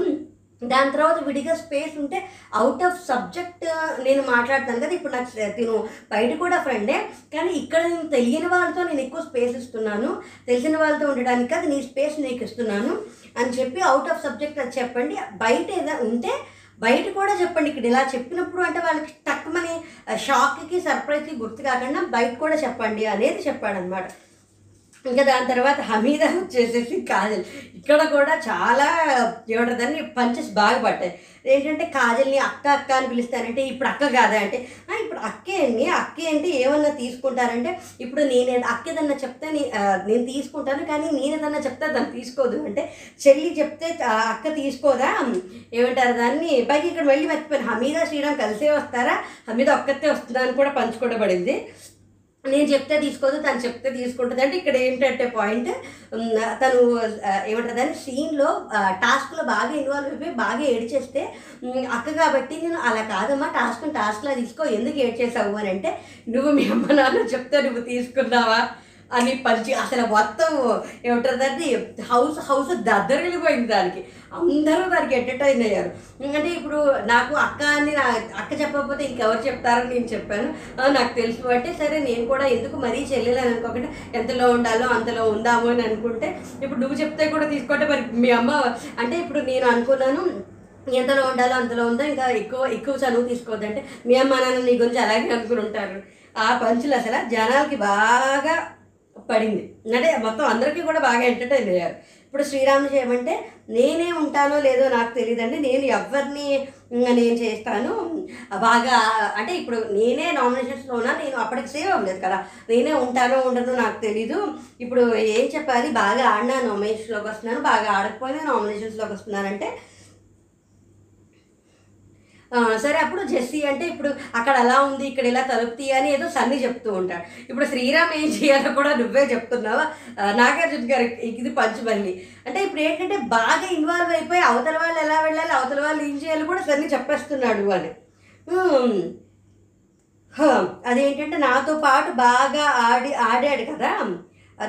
దాని తర్వాత విడిగా స్పేస్ ఉంటే అవుట్ ఆఫ్ సబ్జెక్ట్ నేను మాట్లాడతాను కదా. ఇప్పుడు నాకు నేను బయట కూడా ఫ్రెండే, కానీ ఇక్కడ నేను తెలియని వాళ్ళతో నేను ఎక్కువ స్పేస్ ఇస్తున్నాను, తెలిసిన వాళ్ళతో ఉండడానికి కాదు, నీ స్పేస్ నీకు ఇస్తున్నాను అని చెప్పి అవుట్ ఆఫ్ సబ్జెక్ట్ అది చెప్పండి. బయట ఏదైనా ఉంటే బయట కూడా చెప్పండి, ఇక్కడ ఇలా చెప్పినప్పుడు అంటే వాళ్ళకి తక్కువని షాక్కి సర్ప్రైజ్కి గుర్తు కాకుండా బయట కూడా చెప్పండి అనేది చెప్పాడనమాట. ఇంకా దాని తర్వాత హమీదా వచ్చేసేసి కాజల్ ఇక్కడ కూడా చాలా ఏమంటుందని పంచెస్ బాగా పట్టాయి. ఏంటంటే కాజల్ని అక్క అక్క అని పిలుస్తానంటే ఇప్పుడు అక్క కాదా అంటే ఇప్పుడు అక్కే అంటే ఏమన్నా తీసుకుంటారంటే ఇప్పుడు నేను అక్క ఏదన్నా చెప్తే నేను తీసుకుంటాను, కానీ నేను ఏదన్నా చెప్తే దాన్ని తీసుకోదు అంటే చెల్లి చెప్తే అక్క తీసుకోదా ఏమంటారు దాన్ని. పైకి ఇక్కడ మళ్ళీ మర్చిపోయాను, హమీదా శ్రీరామ్ కలిసే వస్తారా, హమీదా ఒక్కతే వస్తుందా అని కూడా పంచుకోబడింది. నేను చెప్తే తీసుకోదు, తను చెప్తే తీసుకుంటుంది. అంటే ఇక్కడ ఏంటంటే పాయింట్ తను ఏమంటుంది అని సీన్లో టాస్క్లో బాగా ఇన్వాల్వ్ అయిపోయి బాగా ఏడ్చేస్తే అక్క కాబట్టి నేను అలా కాదమ్మా టాస్క్లా తీసుకో, ఎందుకు ఏడ్చేసావు అని అంటే నువ్వు మీ అమ్మ నాన్న చెప్తే నువ్వు తీసుకున్నావా అని పరిచి అసలు మొత్తం ఏమంటారు దాన్ని హౌస్ దద్దరిల్లిపోయింది. దానికి అందరూ దానికి ఎంటర్టైన్ అయ్యారు. ఎందుకంటే ఇప్పుడు నాకు అక్క అని నా అక్క చెప్పకపోతే ఇంకెవరు చెప్తారని నేను చెప్పాను, నాకు తెలుసు అంటే సరే నేను కూడా ఎందుకు మరీ చెల్లెలని అనుకోకుండా ఎంతలో ఉండాలో అంతలో ఉందాము అని అనుకుంటే ఇప్పుడు నువ్వు చెప్తే కూడా తీసుకుంటే మరి మీ అమ్మ అంటే ఇప్పుడు నేను అనుకున్నాను ఎంతలో ఉండాలో అంతలో ఉందా, ఇంకా ఎక్కువ చనువు తీసుకోవద్దంటే మీ అమ్మ నాన్న నీ గురించి అలాగే అనుకుని ఉంటారు. ఆ పంచులు అసలు జనాలకి బాగా పడింది అంటే మొత్తం అందరికీ కూడా బాగా ఎంటర్టైన్ అయ్యారు. ఇప్పుడు శ్రీరాములు చేయమంటే నేనే ఉంటానో లేదో నాకు తెలియదండి, నేను ఎవరిని నేను చేస్తాను బాగా అంటే ఇప్పుడు నేనే నామినేషన్స్లో ఉన్నా, నేను అప్పటికి సేవ్ అవ్వలేదు కదా, నేనే ఉంటానో ఉండనో నాకు తెలీదు. ఇప్పుడు ఏం చెప్పాలి, బాగా ఆడినా నామినేషన్లోకి వస్తున్నాను, బాగా ఆడకపోయినా నామినేషన్స్లోకి వస్తున్నానంటే సరే. అప్పుడు జెస్సీ అంటే ఇప్పుడు అక్కడ అలా ఉంది ఇక్కడ ఇలా తలుపు తీయని ఏదో సన్నీ చెప్తూ ఉంటాడు. ఇప్పుడు శ్రీరామ్ ఏం చేయాలో కూడా నువ్వే చెప్తున్నావా నాగార్జున గారు, ఇది పంచుబల్లి. అంటే ఇప్పుడు ఏంటంటే బాగా ఇన్వాల్వ్ అయిపోయి అవతల వాళ్ళు ఎలా వెళ్ళాలి, అవతల వాళ్ళు ఏం చేయాలి కూడా సన్నీ చెప్పేస్తున్నాడు అని. అదేంటంటే నాతో పాటు బాగా ఆడాడు కదా,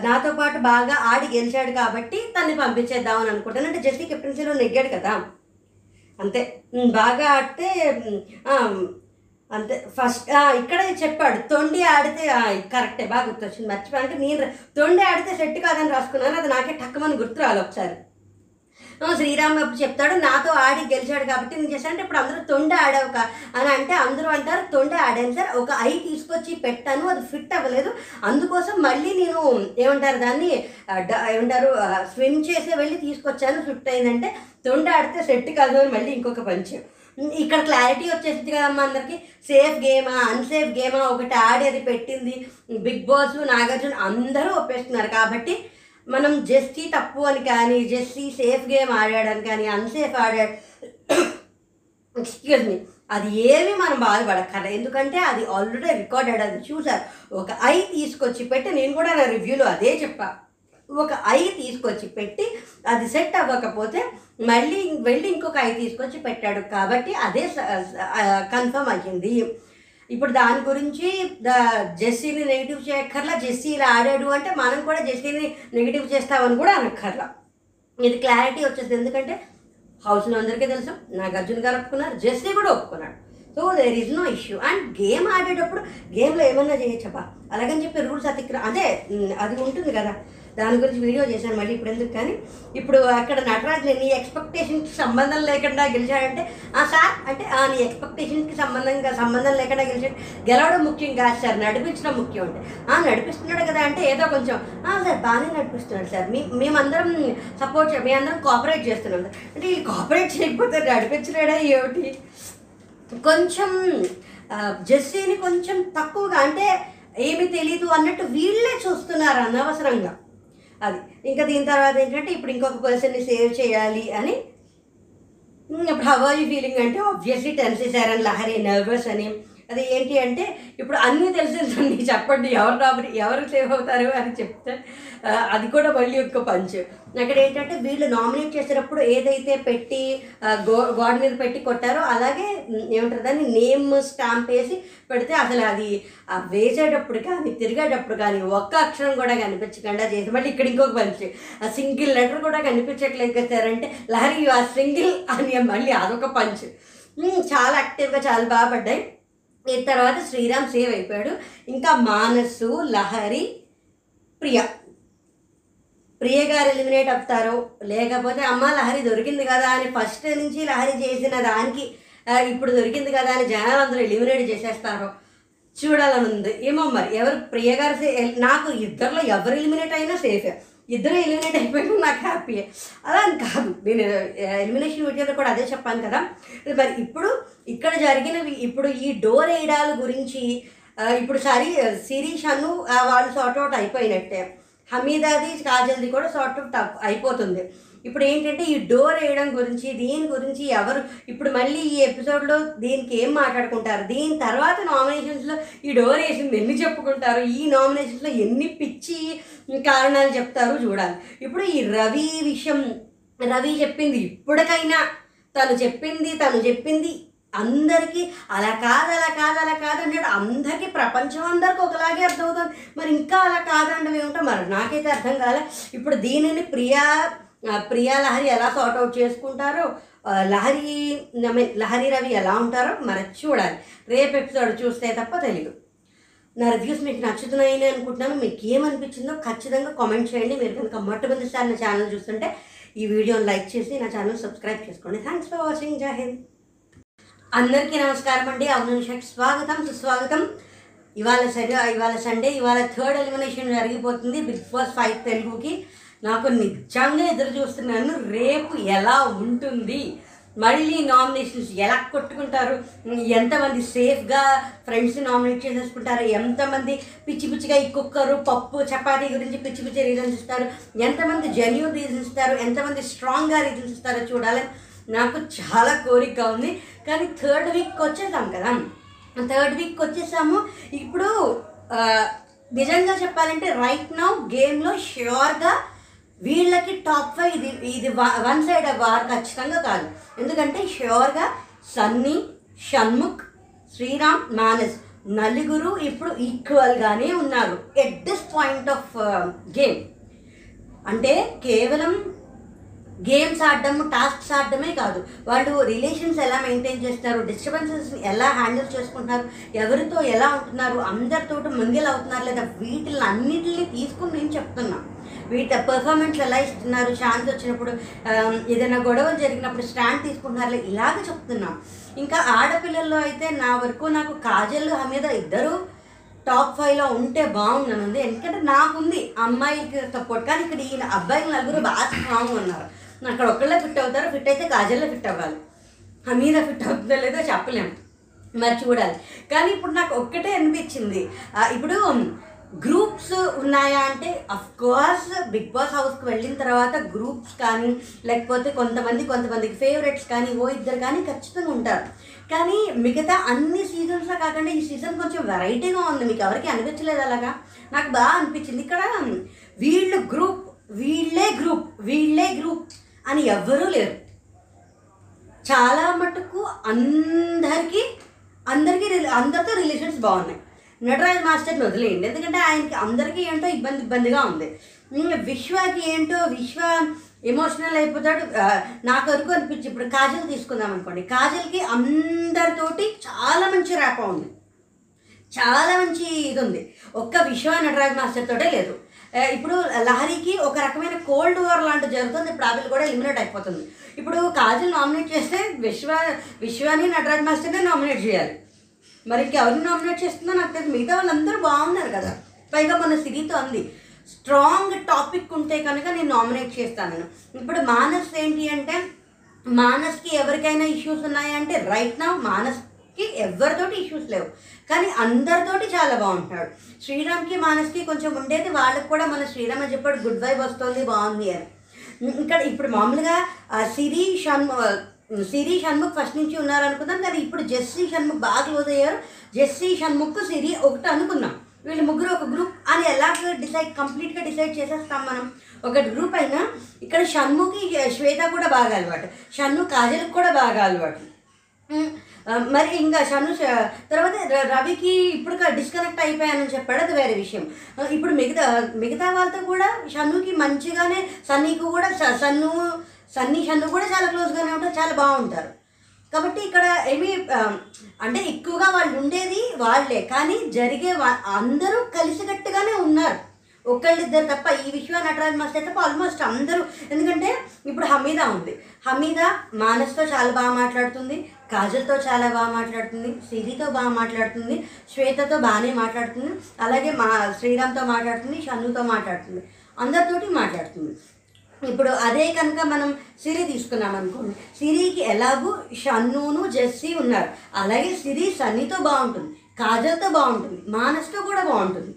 నాతో పాటు బాగా ఆడి గెలిచాడు కాబట్టి తన్ని పంపించేద్దామని అనుకుంటాను. అంటే జెస్సీ కెప్టెన్సీలో నెగ్గాడు కదా అంతే, బాగా ఆడితే అంతే. ఫస్ట్ ఇక్కడ చెప్పాడు తొండి ఆడితే కరెక్టే, బాగా గుర్తొచ్చింది, మర్చిపోయానంటే నేను తొండి ఆడితే సెట్ కాదని రాసుకున్నాను, అది నాకే టక్కమని గుర్తు రాలి. ఒకసారి శ్రీరామ్ అప్పుడు చెప్తాడు నాతో ఆడి గెలిచాడు కాబట్టి నేను చేశానంటే, ఇప్పుడు అందరూ తొండి ఆడావు అని అంటే అందరూ అంటారు తొండి ఆడాను సార్, ఒక ఐ తీసుకొచ్చి పెట్టాను అది ఫిట్ అవ్వలేదు, అందుకోసం మళ్ళీ నేను ఏమంటారు దాన్ని ఏమంటారు స్విమ్ చేసే వెళ్ళి తీసుకొచ్చాను, ఫిట్ అయిందంటే తొండి ఆడితే సెట్ కాదు అని మళ్ళీ ఇంకొక పంచం. ఇక్కడ క్లారిటీ వచ్చేసింది కదమ్మా అందరికీ, సేఫ్ గేమా అన్సేఫ్ గేమా ఒకటి ఆడేది పెట్టింది బిగ్ బాస్ నాగార్జున అందరూ ఒప్పేస్తున్నారు కాబట్టి మనం జెస్సీ తప్పు అని కానీ, జెస్సీ సేఫ్ గేమ్ ఆడాడని కానీ, అన్సేఫ్ ఆడాడు ఎక్స్క్యూజ్ మీ అది ఏమీ మనం బాధపడక్కర్లేదు, ఎందుకంటే అది ఆల్రెడీ రికార్డెడ్, అది చూసారు. ఒక ఐ తీసుకొచ్చి పెట్టి, నేను కూడా నా రివ్యూలో అదే చెప్పా, ఒక ఐ తీసుకొచ్చి పెట్టి అది సెట్ అవ్వకపోతే మళ్ళీ వెళ్ళి ఇంకొక ఐ తీసుకొచ్చి పెట్టాడు కాబట్టి అదే కన్ఫర్మ్ అయ్యింది. ఇప్పుడు దాని గురించి జెస్సీని నెగిటివ్ చేయక్కర్లా, జెస్సీ ఇలా ఆడాడు అంటే మనం కూడా జెస్సీని నెగిటివ్ చేస్తామని కూడా అనక్కర్లా, ఇది క్లారిటీ వచ్చేది. ఎందుకంటే హౌస్లో అందరికీ తెలుసు నాగార్జున గారు ఒప్పుకున్నారు, జెస్సీ కూడా ఒప్పుకున్నాడు, so there is no issue. And game ఆడేటప్పుడు గేమ్లో ఏమన్నా చేయొచ్చబ్బా, అలాగని చెప్పి రూల్స్ అదే అది ఉంటుంది కదా, దాని గురించి వీడియో చేశాను మళ్ళీ ఇప్పుడు ఎందుకు కానీ. ఇప్పుడు అక్కడ నటరాజుని నీ ఎక్స్పెక్టేషన్కి సంబంధం లేకుండా గెలిచాడంటే సార్ అంటే నీ ఎక్స్పెక్టేషన్కి సంబంధం లేకుండా గెలిచాడు, గెలవడం ముఖ్యం కాదు సార్ నడిపించడం ముఖ్యం అంటే, నడిపిస్తున్నాడు కదా అంటే ఏదో కొంచెం సార్ బాగానే నడిపిస్తున్నాడు సార్, మేమందరం సపోర్ట్ మేమందరం కోఆపరేట్ చేస్తున్నాం సార్ అంటే, ఈ కోఆపరేట్ చేయకపోతే నడిపించలేడా ఏమిటి. కొంచెం జెస్సీని కొంచెం తక్కువగా అంటే ఏమీ తెలీదు అన్నట్టు వీళ్ళే చూస్తున్నారు అనవసరంగా అది. ఇంకా దీని తర్వాత ఏంటంటే ఇప్పుడు ఇంకొక పర్సన్ని సేవ్ చేయాలి అని, ఇప్పుడు హౌ ఆర్ యూ ఫీలింగ్ అంటే ఆబ్వియస్లీ టెన్స్ చేశారని లహరి నర్వస్ అని, అది ఏంటి అంటే ఇప్పుడు అన్నీ తెలిసిందండి చెప్పండి ఎవరు సేవ్ అవుతారు అని చెప్తే అది కూడా మళ్ళీ ఒక పంచ్. అక్కడ ఏంటంటే వీళ్ళు నామినేట్ చేసేటప్పుడు ఏదైతే పెట్టి గోడ మీద పెట్టి కొట్టారో అలాగే ఏమంటారు దాన్ని నేమ్ స్టాంప్ వేసి పెడితే అసలు అది వేసేటప్పుడు కానీ తిరిగేటప్పుడు కానీ ఒక్క అక్షరం కూడా కనిపించకుండా చేసి, మళ్ళీ ఇక్కడ ఇంకొక పంచ్ ఆ సింగిల్ లెటర్ కూడా కనిపించట్లేదు కదంటే లహరి ఆ సింగిల్ అని మళ్ళీ అదొక పంచ్. చాలా యాక్టివ్గా చాలా బాగుపడ్డాయి. ఈ తర్వాత శ్రీరామ్ సేవ్ అయిపోయాడు. ఇంకా మానసు లహరి ప్రియ గారు ఎలిమినేట్ అవుతారు, లేకపోతే అమ్మ లహరి దొరికింది కదా అని ఫస్ట్ నుంచి లహరి చేసిన దానికి ఇప్పుడు దొరికింది కదా అని జనాలు అందరూ ఎలిమినేట్ చేసేస్తారు, చూడాలని ఉంది ఏమో మరి ఎవరు. ప్రియ గారు నాకు ఇద్దరిలో ఎవరు ఎలిమినేట్ అయినా సేఫే, ఇద్దరు ఎలిమినేట్ అయిపోయినా నాకు హ్యాపీయే, అలా అని కాదు, నేను ఎలిమినేషన్ వీడియోలో కూడా అదే చెప్పాను కదా. మరి ఇప్పుడు ఇక్కడ జరిగినవి ఇప్పుడు ఈ డోర్ వేయడాల గురించి ఇప్పుడు శిరీష్ అను వాళ్ళు సార్ట్అవుట్ అయిపోయినట్టే, హమీదాది కాజల్ది కూడా సార్ట్అవుట్ అయిపోతుంది. ఇప్పుడు ఏంటంటే ఈ డోర్ వేయడం గురించి దీని గురించి ఎవరు ఇప్పుడు మళ్ళీ ఈ ఎపిసోడ్లో దీనికి ఏం మాట్లాడుకుంటారు, దీని తర్వాత నామినేషన్స్లో ఈ డోర్ వేసింది ఎన్ని చెప్పుకుంటారు, ఈ నామినేషన్స్లో ఎన్ని పిచ్చి కారణాలు చెప్తారు చూడాలి. ఇప్పుడు ఈ రవి చెప్పింది ఇప్పటికైనా తను చెప్పింది అందరికీ అలా కాదు అలా కాదు అలా కాదు అంటే అందరికీ ప్రపంచం అందరికీ ఒకలాగే అర్థమవుతుంది, మరి ఇంకా అలా కాదంటే ఏమిటో మరి నాకైతే అర్థం కాలే. ఇప్పుడు దీనిని ప్రియా లహరి ఎలా సార్ట్అవుట్ చేసుకుంటారో, లహరి రవి ఎలా ఉంటారో మరి చూడాలి, రేపు ఎపిసోడ్ చూస్తే తప్ప తెలియదు. నా రివ్యూస్ మీకు నచ్చుతున్నాయని అనుకుంటున్నాను, మీకు ఏమనిపించిందో ఖచ్చితంగా కామెంట్ చేయండి. మీరు కనుక మొట్టమొదటిసారి నా ఛానల్ చూస్తుంటే ఈ వీడియోని లైక్ చేసి నా ఛానల్ సబ్స్క్రైబ్ చేసుకోండి. Thanks for watching. జై హింద్. అందరికీ నమస్కారం అండి, అవును స్వాగతం సుస్వాగతం. ఇవాళ సండే, ఇవాళ థర్డ్ ఎలిమినేషన్ జరిగిపోతుంది బిగ్ బాస్ 5 తెలుగుకి. నాకు నిజంగా ఎదురు చూస్తున్నాను రేపు ఎలా ఉంటుంది, మళ్ళీ నామినేషన్స్ ఎలా కొట్టుకుంటారు, ఎంతమంది సేఫ్గా ఫ్రెండ్స్ని నామినేట్ చేసేసుకుంటారు, ఎంతమంది పిచ్చి పిచ్చిగా ఈ కుక్కరు పప్పు చపాతీ గురించి పిచ్చి పిచ్చి రీజన్స్ ఇస్తారు, ఎంతమంది జెన్యూన్ రీజన్స్ ఇస్తారు, ఎంతమంది స్ట్రాంగ్గా రీజన్స్ ఇస్తారో చూడాలని నాకు చాలా కోరికగా ఉంది. కానీ థర్డ్ వీక్కి వచ్చేసాం కదా, ఇప్పుడు నిజంగా చెప్పాలంటే రైట్ నౌ గేమ్లో ష్యూర్గా వీళ్ళకి టాప్ 5 ఇది వన్ సైడ్ వార్ ఖచ్చితంగా కాదు. ఎందుకంటే ష్యూర్గా సన్నీ, షణ్ముఖ్, శ్రీరామ్, మానస్ నలుగురు ఇప్పుడు ఈక్వల్గానే ఉన్నారు at this point of game. అంటే కేవలం గేమ్స్ ఆడడం, టాస్క్స్ ఆడడమే కాదు, వాళ్ళు రిలేషన్స్ ఎలా మెయింటైన్ చేస్తున్నారు, డిస్టర్బెన్సెస్ని ఎలా హ్యాండిల్ చేసుకుంటున్నారు, ఎవరితో ఎలా ఉంటున్నారు, అందరితో ముంగిల్ అవుతున్నారు లేదా, వీటిని అన్నిటిని తీసుకుని నేను చెప్తున్నాను. వీటి పర్ఫార్మెన్స్ ఎలా ఇస్తున్నారు, ఛాన్స్ వచ్చినప్పుడు, ఏదైనా గొడవలు జరిగినప్పుడు స్టాండ్ తీసుకుంటున్నారు, ఇలాగ చెప్తున్నాం. ఇంకా ఆడపిల్లల్లో అయితే నా వరకు నాకు కాజల్ మీద ఇద్దరు టాప్ 5లో ఉంటే బాగుంది. ఎందుకంటే నాకుంది అమ్మాయికి సపోర్ట్, కానీ ఇక్కడ ఈయన అబ్బాయిలు నలుగురు బాగా స్ట్రాంగ్ ఉన్నారు. అక్కడ ఒక్కళ్ళే ఫిట్ అవుతారు, ఫిట్ అయితే కాజల్లో ఫిట్ అవ్వాలి, హమీద ఫిట్ అవుతుందో లేదో చెప్పలేము, మరి చూడాలి. కానీ ఇప్పుడు నాకు ఒక్కటే అనిపించింది, ఇప్పుడు గ్రూప్స్ ఉన్నాయా అంటే అఫ్కోర్స్ బిగ్ బాస్ హౌస్కి వెళ్ళిన తర్వాత గ్రూప్స్ కానీ లేకపోతే కొంతమందికి ఫేవరెట్స్ కానీ ఓ ఇద్దరు కానీ ఖచ్చితంగా ఉంటారు. కానీ మిగతా అన్ని సీజన్స్లో కాకుండా ఈ సీజన్ కొంచెం వెరైటీగా ఉంది. మీకు ఎవరికి అనిపించలేదు అలాగా? నాకు బాగా అనిపించింది. ఇక్కడ వీళ్ళే గ్రూప్ అని ఎవ్వరూ లేరు. చాలా మటుకు అందరితో రిలేషన్స్ బాగున్నాయి. నటరాజ్ మాస్టర్ని వదిలేయండి, ఎందుకంటే ఆయనకి అందరికీ ఏంటో ఇబ్బందిగా ఉంది. విశ్వకి ఏంటో, విశ్వ ఎమోషనల్ అయిపోతాడు. నాకు వరకు అనిపించి ఇప్పుడు కాజల్ తీసుకుందాం అనుకోండి, కాజల్కి అందరితోటి చాలా మంచి ర్యాప్ ఉంది, చాలా మంచి ఇది ఉంది. ఒక్క విశ్వ నటరాజ్ మాస్టర్ తోటే లేదు. ఇప్పుడు లహరికి ఒక రకమైన కోల్డ్ వార్ లాంటిది జరుగుతుంది. ఇప్పుడు ఆవిడ కూడా ఎలిమినేట్ అయిపోతుంది. ఇప్పుడు కాజల్ నామినేట్ చేస్తే విశ్వాని నటరాజ్ మాస్టర్నే నామినేట్ చేయాలి. మరి ఇంకెవరిని నామినేట్ చేస్తుందో నాకు తెలియదు. మిగతా వాళ్ళందరూ బాగున్నారు కదా. పైగా మన సిరితో అంది స్ట్రాంగ్ టాపిక్ ఉంటే కనుక నేను నామినేట్ చేస్తాను. ఇప్పుడు మానస్ ఏంటి అంటే, మానస్కి ఎవరికైనా ఇష్యూస్ ఉన్నాయంటే రైట్ నౌ మానస్కి ఎవరితోటి ఇష్యూస్ లేవు, కానీ అందరితోటి చాలా బాగుంటాడు. శ్రీరామ్కి మానస్కి కొంచెం ఉండేది, వాళ్ళకి కూడా మన శ్రీరామ్ అని చెప్పాడు గుడ్ వైబ్ వస్తుంది బాగుంది అని. ఇక్కడ ఇప్పుడు మామూలుగా సిరి షణ్ముఖ్ ఫస్ట్ నుంచి ఉన్నారనుకుందాం, కానీ ఇప్పుడు జెస్సీ షణ్ముఖ్ బాగా క్లోజ్ అయ్యారు. జెస్సీ షణ్ముఖ్ సిరి ఒకటి అనుకున్నాం, వీళ్ళు ముగ్గురు ఒక గ్రూప్ అని ఎలా కంప్లీట్గా డిసైడ్ చేసేస్తాం మనం ఒక గ్రూప్ అయినా. ఇక్కడ షణ్ముఖి శ్వేత కూడా బాగా అలవాటు, షణ్ము కాజల్కి కూడా బాగా అలవాటు. మరి ఇంకా షణ్ము తర్వాత రవికి ఇప్పుడు డిస్కనెక్ట్ అయిపోయానని చెప్పాడు, అది వేరే విషయం. ఇప్పుడు మిగతా వాళ్ళతో కూడా షణ్ముకి మంచిగానే, సన్నీకి కూడా సన్నీ షన్ను కూడా చాలా క్లోజ్గానే ఉంటారు, చాలా బాగుంటారు. కాబట్టి ఇక్కడ ఏమి అంటే ఎక్కువగా వాళ్ళు ఉండేది వాళ్ళే, కానీ జరిగే అందరూ కలిసికట్టుగానే ఉన్నారు. ఒకళ్ళిద్దరు తప్ప, ఈ విశ్వ నటరాజ్ మాస్టర్ తప్ప ఆల్మోస్ట్ అందరూ. ఎందుకంటే ఇప్పుడు హమీద ఉంది, హమీద మానస్తో చాలా బాగా మాట్లాడుతుంది, కాజల్తో చాలా బాగా మాట్లాడుతుంది, సిరితో బాగా మాట్లాడుతుంది, శ్వేతతో బాగానే మాట్లాడుతుంది, అలాగే శ్రీరామ్తో మాట్లాడుతుంది, షన్నుతో మాట్లాడుతుంది, అందరితోటి మాట్లాడుతుంది. ఇప్పుడు అదే కనుక మనం సిరి తీసుకున్నాం అనుకోండి, సిరికి ఎలాగూ షన్నును జెస్సీ ఉన్నారు, అలాగే సిరి సన్నీతో బాగుంటుంది, కాజల్తో బాగుంటుంది, మానస్తో కూడా బాగుంటుంది.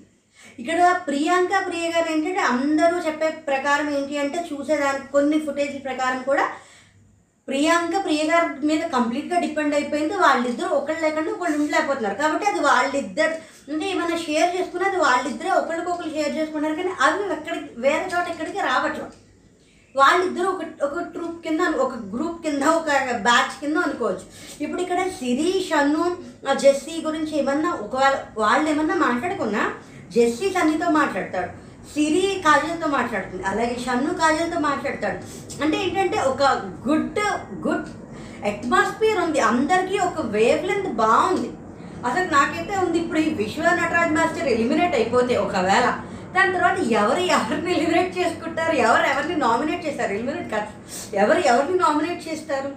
ఇక్కడ ప్రియ గారు ఏంటంటే అందరూ చెప్పే ప్రకారం ఏంటి అంటే, చూసేదానికి కొన్ని ఫుటేజ్ ప్రకారం కూడా ప్రియ గారి మీద కంప్లీట్గా డిపెండ్ అయిపోయింది. వాళ్ళిద్దరూ ఒకళ్ళు లేకుండా ఒకళ్ళు ఉండలేకపోతున్నారు. కాబట్టి అది వాళ్ళిద్దరు అంటే ఏమైనా షేర్ చేసుకున్నది వాళ్ళిద్దరే ఒకరికొకరు షేర్ చేసుకున్నారు, కానీ అవి ఎక్కడికి వేరే చోట ఎక్కడికి రావట్లేదు. వాళ్ళిద్దరూ ఒక ట్రూప్ కింద, ఒక గ్రూప్ కింద, ఒక బ్యాచ్ కింద అనుకోవచ్చు. ఇప్పుడు ఇక్కడ సిరి షన్ను జెస్సీ గురించి ఏమన్నా వాళ్ళు ఏమన్నా మాట్లాడుకున్నా జెస్సీ సన్నీతో మాట్లాడతాడు, సిరి కాజల్తో మాట్లాడుతుంది, అలాగే షన్ను కాజల్తో మాట్లాడతాడు. అంటే ఏంటంటే ఒక గుడ్ అట్మాస్ఫియర్ ఉంది, అందరికీ ఒక వేవ్ లెంత్ బాగుంది. అసలు నాకైతే ఉంది, ఇప్పుడు ఈ విశ్వ నటరాజ్ మాస్టర్ ఎలిమినేట్ అయిపోతే ఒకవేళ దాని తర్వాత ఎవరిని ఎలిమినేట్ చేసుకుంటారు, ఎవరిని నామినేట్ చేస్తారు, ఎలిమినేట్ కాదు ఎవరిని నామినేట్ చేస్తారు.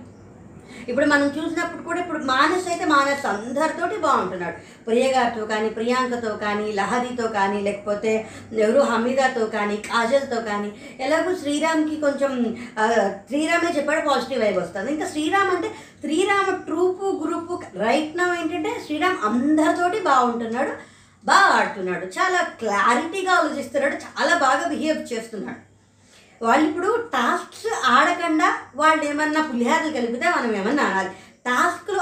ఇప్పుడు మనం చూసినప్పుడు కూడా ఇప్పుడు మానస్ అయితే మానస్ అందరితోటి బాగుంటున్నాడు, ప్రియగారితో కానీ ప్రియాంకతో కానీ లహరితో కానీ లేకపోతే ఎవరు హమీదాతో కానీ కాజల్తో కానీ. ఎలాగో శ్రీరామ్కి కొంచెం శ్రీరామే చెప్పాడు పాజిటివ్ వైబ్ వస్తుంది. ఇంకా శ్రీరామ్ అంటే Sriram troop group right now ఏంటంటే శ్రీరామ్ అందరితోటి బాగుంటున్నాడు, బాగా ఆడుతున్నాడు, చాలా క్లారిటీగా ఆలోచిస్తున్నాడు, చాలా బాగా బిహేవ్ చేస్తున్నాడు. వాళ్ళు ఇప్పుడు టాస్క్స్ ఆడకుండా వాళ్ళు ఏమన్నా పులిహారలు కలిపితే మనం ఏమన్నా ఆడాలి. టాస్క్లు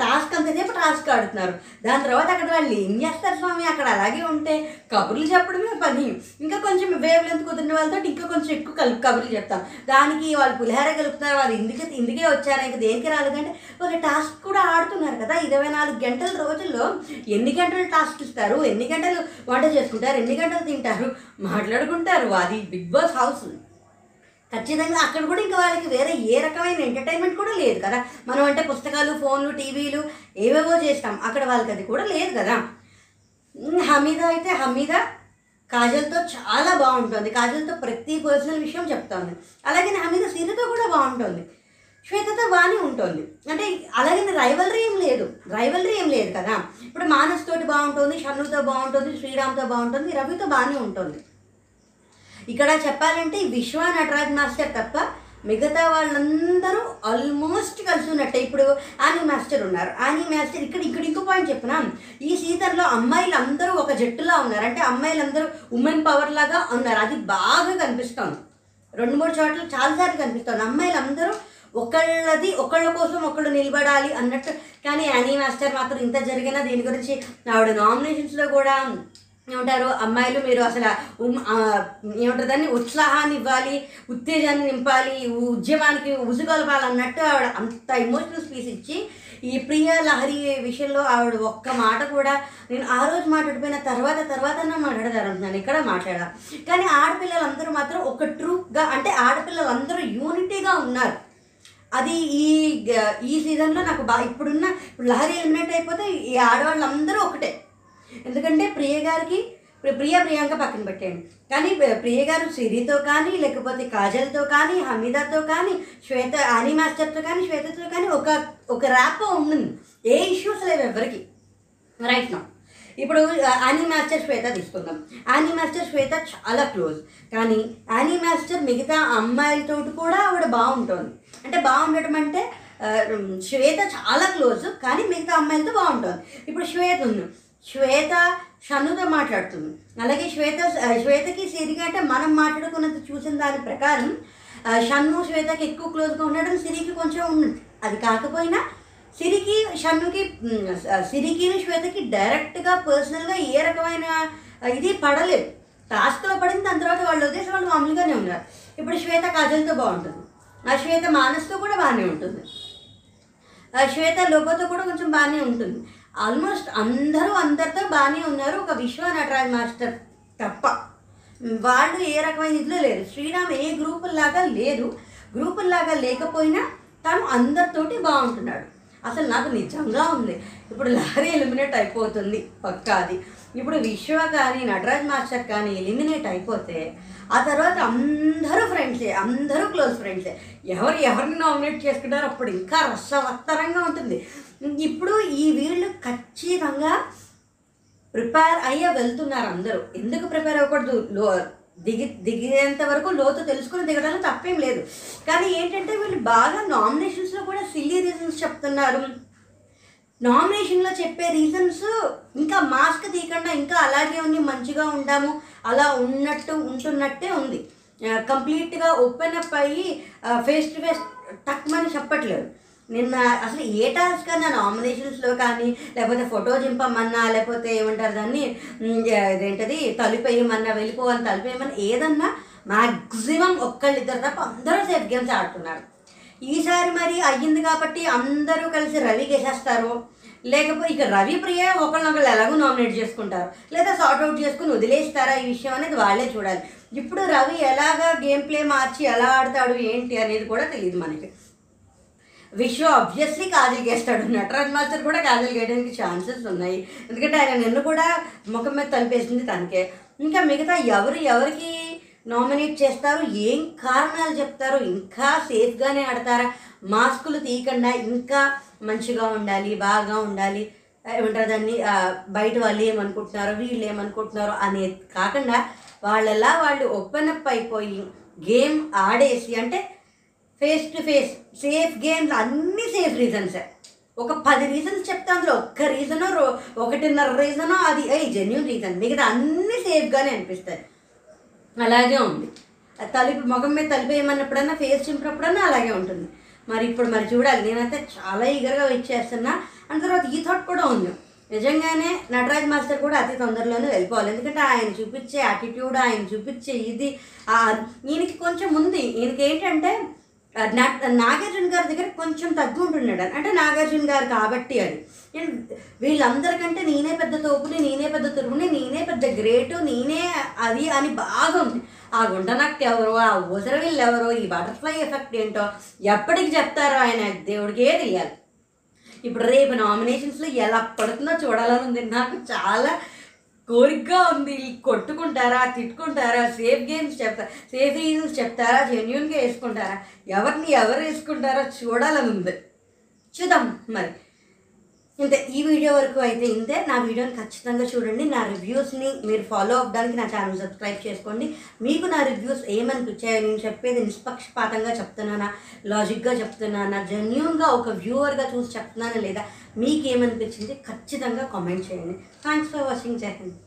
టాస్క్ అంతసేపు టాస్క్ ఆడుతున్నారు, దాని తర్వాత అక్కడ వాళ్ళు ఏం చేస్తారు స్వామి, అక్కడ అలాగే ఉంటే కబుర్లు చెప్పడమే పని. ఇంకా కొంచెం వేవ్ లెంత్ కుదిరిన వాళ్ళతో ఇంకా కొంచెం ఎక్కువ కబుర్లు చెప్తాం, దానికి వాళ్ళు పులిహార కలుపుతున్నారు, వాళ్ళు ఇందుకే వచ్చారు, ఇంకా దేనికి రాలేదంటే వాళ్ళు టాస్క్ కూడా ఆడుతున్నారు కదా. 24 గంటల రోజుల్లో ఎన్ని గంటలు టాస్క్ ఇస్తారు, ఎన్ని గంటలు వంట చేసుకుంటారు, ఎన్ని గంటలు తింటారు, మాట్లాడుకుంటారు. అది బిగ్ బాస్ హౌస్ ఖచ్చితంగా. అక్కడ కూడా ఇంకా వాళ్ళకి వేరే ఏ రకమైన ఎంటర్టైన్మెంట్ కూడా లేదు కదా. మనం అంటే పుస్తకాలు, ఫోన్లు, టీవీలు ఏవేవో చేస్తాం, అక్కడ వాళ్ళకి అది కూడా లేదు కదా. హమీద అయితే హమీద కాజల్తో చాలా బాగుంటుంది, కాజల్తో ప్రతి పర్సనల్ విషయం చెప్తుంది. అలాగే హమీద సిరితో కూడా బాగుంటుంది, శ్వేతతో బాగానే ఉంటుంది. అంటే అలాగే రైవలరీ ఏం లేదు కదా. ఇప్పుడు మానస్ తోటి బాగుంటుంది, షన్నుతో బాగుంటుంది, శ్రీరామ్తో బాగుంటుంది, రవితో బాగానే ఉంటుంది. ఇక్కడ చెప్పాలంటే విశ్వ నటరాజ్ మాస్టర్ తప్ప మిగతా వాళ్ళందరూ ఆల్మోస్ట్ కలిసి ఉన్నట్టే. ఇప్పుడు ఆని మాస్టర్ ఉన్నారు, ఆని మాస్టర్ ఇక్కడ ఇంకో పాయింట్ చెప్పినా, ఈ సీజన్లో అమ్మాయిలు అందరూ ఒక జట్టులా ఉన్నారు, అంటే అమ్మాయిలందరూ ఉమెన్ పవర్ లాగా ఉన్నారు. అది బాగా కనిపిస్తుంది, 2-3 చోట్ల చాలాసార్లు కనిపిస్తుంది. అమ్మాయిలు అందరూ ఒకళ్ళ కోసం ఒకళ్ళు నిలబడాలి అన్నట్టు. కానీ ఆని మాస్టర్ మాత్రం ఇంత జరిగినా దీని గురించి ఆవిడ నామినేషన్స్లో కూడా ఏమంటారు, అమ్మాయిలు మీరు అసలు ఏమంటారు దాన్ని, ఉత్సాహాన్ని ఇవ్వాలి, ఉత్తేజాన్ని నింపాలి, ఉద్యమానికి ఉసుగొలపాలన్నట్టు ఆవిడ అంత ఎమోషనల్ స్పీచ్ ఇచ్చి, ఈ ప్రియా లహరి విషయంలో ఆవిడ ఒక్క మాట కూడా నేను ఆ రోజు మాట్లాడిపోయిన తర్వాత మాట్లాడతారంటున్నాను, ఇక్కడ మాట్లాడాలి. కానీ ఆడపిల్లలందరూ మాత్రం ఒక ట్రూప్గా, అంటే ఆడపిల్లలందరూ యూనిటీగా ఉన్నారు. అది ఈ సీజన్లో నాకు ఇప్పుడు లహరి ఎలిమినేట్ అయిపోతే ఈ ఆడవాళ్ళందరూ ఒకటే. ఎందుకంటే ప్రియాంక పక్కన పెట్టేయండి, కానీ ప్రియ గారు సిరితో కానీ లేకపోతే కాజల్తో కానీ హమీదాతో కానీ ఆని మాస్టర్తో కానీ శ్వేతతో కానీ ఒక ర్యాప్ ఉంటుంది, ఏ ఇష్యూస్ లేవు ఎవరికి రైట్ నౌ. ఇప్పుడు ఆని మాస్టర్ శ్వేత తీసుకుందాం, ఆని మాస్టర్ శ్వేత చాలా క్లోజ్, కానీ ఆని మాస్టర్ మిగతా అమ్మాయిలతో కూడా ఆవిడ బాగుంటుంది. అంటే బాగుండటం అంటే శ్వేత చాలా క్లోజ్ కానీ మిగతా అమ్మాయిలతో బాగుంటుంది. ఇప్పుడు శ్వేత షన్నుతో మాట్లాడుతుంది, అలాగే శ్వేతకి సిరికి అంటే మనం మాట్లాడుకున్నది చూసిన దాని ప్రకారం షన్ను శ్వేతకి ఎక్కువ క్లోజ్గా ఉండడం, సిరికి కొంచెం ఉన్నది. అది కాకపోయినా సిరికి శ్వేతకి డైరెక్ట్గా పర్సనల్గా ఏ రకమైన ఇది పడలేదు, టాస్క్లో పడింది, దాని తర్వాత వాళ్ళు వదిలేసి వాళ్ళు మామూలుగానే ఉన్నారు. ఇప్పుడు శ్వేత కాజల్తో బాగుంటుంది, శ్వేత మానస్తో కూడా బాగానే ఉంటుంది, శ్వేత లోపతో కూడా కొంచెం బాగానే ఉంటుంది. ఆల్మోస్ట్ అందరూ అందరితో బాగానే ఉన్నారు, ఒక విశ్వ నటరాజ్ మాస్టర్ తప్ప. వాళ్ళు ఏ రకమైన ఇదిలో లేరు, శ్రీరామ్ ఏ గ్రూపుల్లాగా లేరు, గ్రూపుల్లాగా లేకపోయినా తను అందరితోటి బాగుంటున్నాడు. అసలు నాకు నిజంగా ఉంది, ఇప్పుడు లహరి ఎలిమినేట్ అయిపోతుంది పక్కా. అది ఇప్పుడు విశ్వ కానీ నటరాజ్ మాస్టర్ కానీ ఎలిమినేట్ అయిపోతే ఆ తర్వాత అందరూ ఫ్రెండ్సే, అందరూ క్లోజ్ ఫ్రెండ్సే. ఎవరిని నామినేట్ చేసుకుంటారో అప్పుడు ఇంకా రసవత్తరంగా ఉంటుంది. ఇప్పుడు వీళ్ళు ఖచ్చితంగా ప్రిపేర్ అయ్యే వెళ్తున్నారు అందరూ. ఎందుకు ప్రిపేర్ అవ్వకూడదు, దిగేంత వరకు లోతు తెలుసుకుని దిగడానికి తప్పేం లేదు. కానీ ఏంటంటే వీళ్ళు బాగా నామినేషన్స్లో కూడా సిల్లీ రీజన్స్ చెప్తున్నారు. నామినేషన్లో చెప్పే రీజన్స్ ఇంకా మాస్క్ తీయకుండా ఇంకా అలాగే ఉండి మంచిగా ఉంటాము అలా ఉంటున్నట్టే ఉంది. కంప్లీట్గా ఓపెన్ అప్ అయ్యి ఫేస్ టు ఫేస్ తక్కువని చెప్పట్లేదు. నిన్న అసలు ఏ టాస్క్ అన్నా నామినేషన్స్లో కానీ లేకపోతే ఫోటో చింపమన్నా లేకపోతే ఏమంటారు దాన్ని, ఇదేంటది, తలుపేయమన్నా, వెళ్ళిపోవాలని తలుపేయమన్నా, ఏదన్నా మ్యాక్సిమం ఒక్కళ్ళిద్దరు తప్ప అందరూ సెట్ గేమ్స్ ఆడుతున్నారు. ఈసారి మరి అయ్యింది కాబట్టి అందరూ కలిసి రవికి వేసేస్తారు, లేకపోతే ఇక రవి ప్రియ ఒకళ్ళనొకళ్ళు ఎలాగో నామినేట్ చేసుకుంటారు, లేదా సార్ట్అవుట్ చేసుకుని వదిలేస్తారా ఈ విషయం అనేది వాళ్ళే చూడాలి. ఇప్పుడు రవి ఎలాగా గేమ్ ప్లే మార్చి ఎలా ఆడతాడు ఏంటి అనేది కూడా తెలియదు మనకి. విశ్వ ఆబ్వియస్లీ కాజల్కి వేస్తాడు, నటరాజ్ మాస్టర్ కూడా కాజల్కి వేయడానికి ఛాన్సెస్ ఉన్నాయి, ఎందుకంటే ఆయన నిన్ను కూడా ముఖం మీద తలిపేసింది తనకే. ఇంకా మిగతా ఎవరికి నామినేట్ చేస్తారు, ఏం కారణాలు చెప్తారో, ఇంకా సేఫ్గానే ఆడతారా, మాస్కులు తీయకుండా ఇంకా మంచిగా ఉండాలి, బాగా ఉండాలి, ఏమంటారు దాన్ని, బయట వాళ్ళు ఏమనుకుంటున్నారో వీళ్ళు ఏమనుకుంటున్నారో అనేది కాకుండా వాళ్ళలా వాళ్ళు ఓపెన్ అప్ అయిపోయి గేమ్ ఆడేసి, అంటే face to face safe games అన్నీ సేఫ్ రీజన్సే. ఒక 10 రీజన్స్ చెప్తా, అందులో ఒక్క రీజనో 1.5 రీజనో అది అయ్యి జెన్యున్ రీజన్, మిగతా అన్నీ సేఫ్గానే అనిపిస్తాయి. అలాగే ఉంది తలుపు, ముఖం మీద తలుపు ఏమన్నప్పుడన్నా, ఫేస్ చింపినప్పుడన్నా అలాగే ఉంటుంది. మరి ఇప్పుడు మరి చూడాలి, నేనైతే చాలా ఈగర్గా వెయిట్ చేస్తున్నా. అండ్ తర్వాత ఈ థాట్ కూడా ఉంది, నిజంగానే నటరాజ్ మాస్టర్ కూడా అతి తొందరలోనే వెళ్ళిపోవాలి. ఎందుకంటే ఆయన చూపించే యాటిట్యూడ్, ఆయన చూపించే ఇది, ఈయనకి కొంచెం ఉంది. ఈయనకి ఏంటంటే నాగార్జున గారి దగ్గర కొంచెం తగ్గు ఉంటున్నాడు, అంటే నాగార్జున గారు కాబట్టి అది, నేను వీళ్ళందరికంటే నేనే పెద్ద తోపుని, నేనే పెద్ద తురుముని, నేనే పెద్ద గ్రేటు, నేనే అది అని బాగా ఉంది. ఆ గుండనక్ట్ ఎవరో, ఆ ఊసరవిల్లు ఎవరో, ఈ బటర్ఫ్లై ఎఫెక్ట్ ఏంటో ఎప్పటికి చెప్తారో ఆయన దేవుడికే తెలియాలి. ఇప్పుడు రేపు నామినేషన్స్లో ఎలా పడుతుందో చూడాలని ఉంది. నాకు చాలా కోరికగా ఉంది, కొట్టుకుంటారా, తిట్టుకుంటారా, సేఫ్ గేమ్స్ చెప్తారా, సేఫ్ రీజన్స్ చెప్తారా, జెన్యున్గా వేసుకుంటారా, ఎవరిని ఎవరు వేసుకుంటారో చూడాలని ఉంది. చూద్దాం మరి. ఇంతే ఈ వీడియో వరకు అయితే ఇంతే. నా వీడియోని ఖచ్చితంగా చూడండి, నా రివ్యూస్ని మీరు ఫాలో అవ్వడానికి నా ఛానల్ సబ్స్క్రైబ్ చేసుకోండి. మీకు నా రివ్యూస్ ఏమనిపించాయో, నేను చెప్పేది నిష్పక్షపాతంగా చెప్తున్నానా, లాజిక్గా చెప్తున్నానా, జెన్యూన్గా ఒక వ్యూవర్గా చూసి చెప్తున్నానా లేదా, మీకేమనిపించింది ఖచ్చితంగా కామెంట్ చేయండి. Thanks for watching. జై హింద్.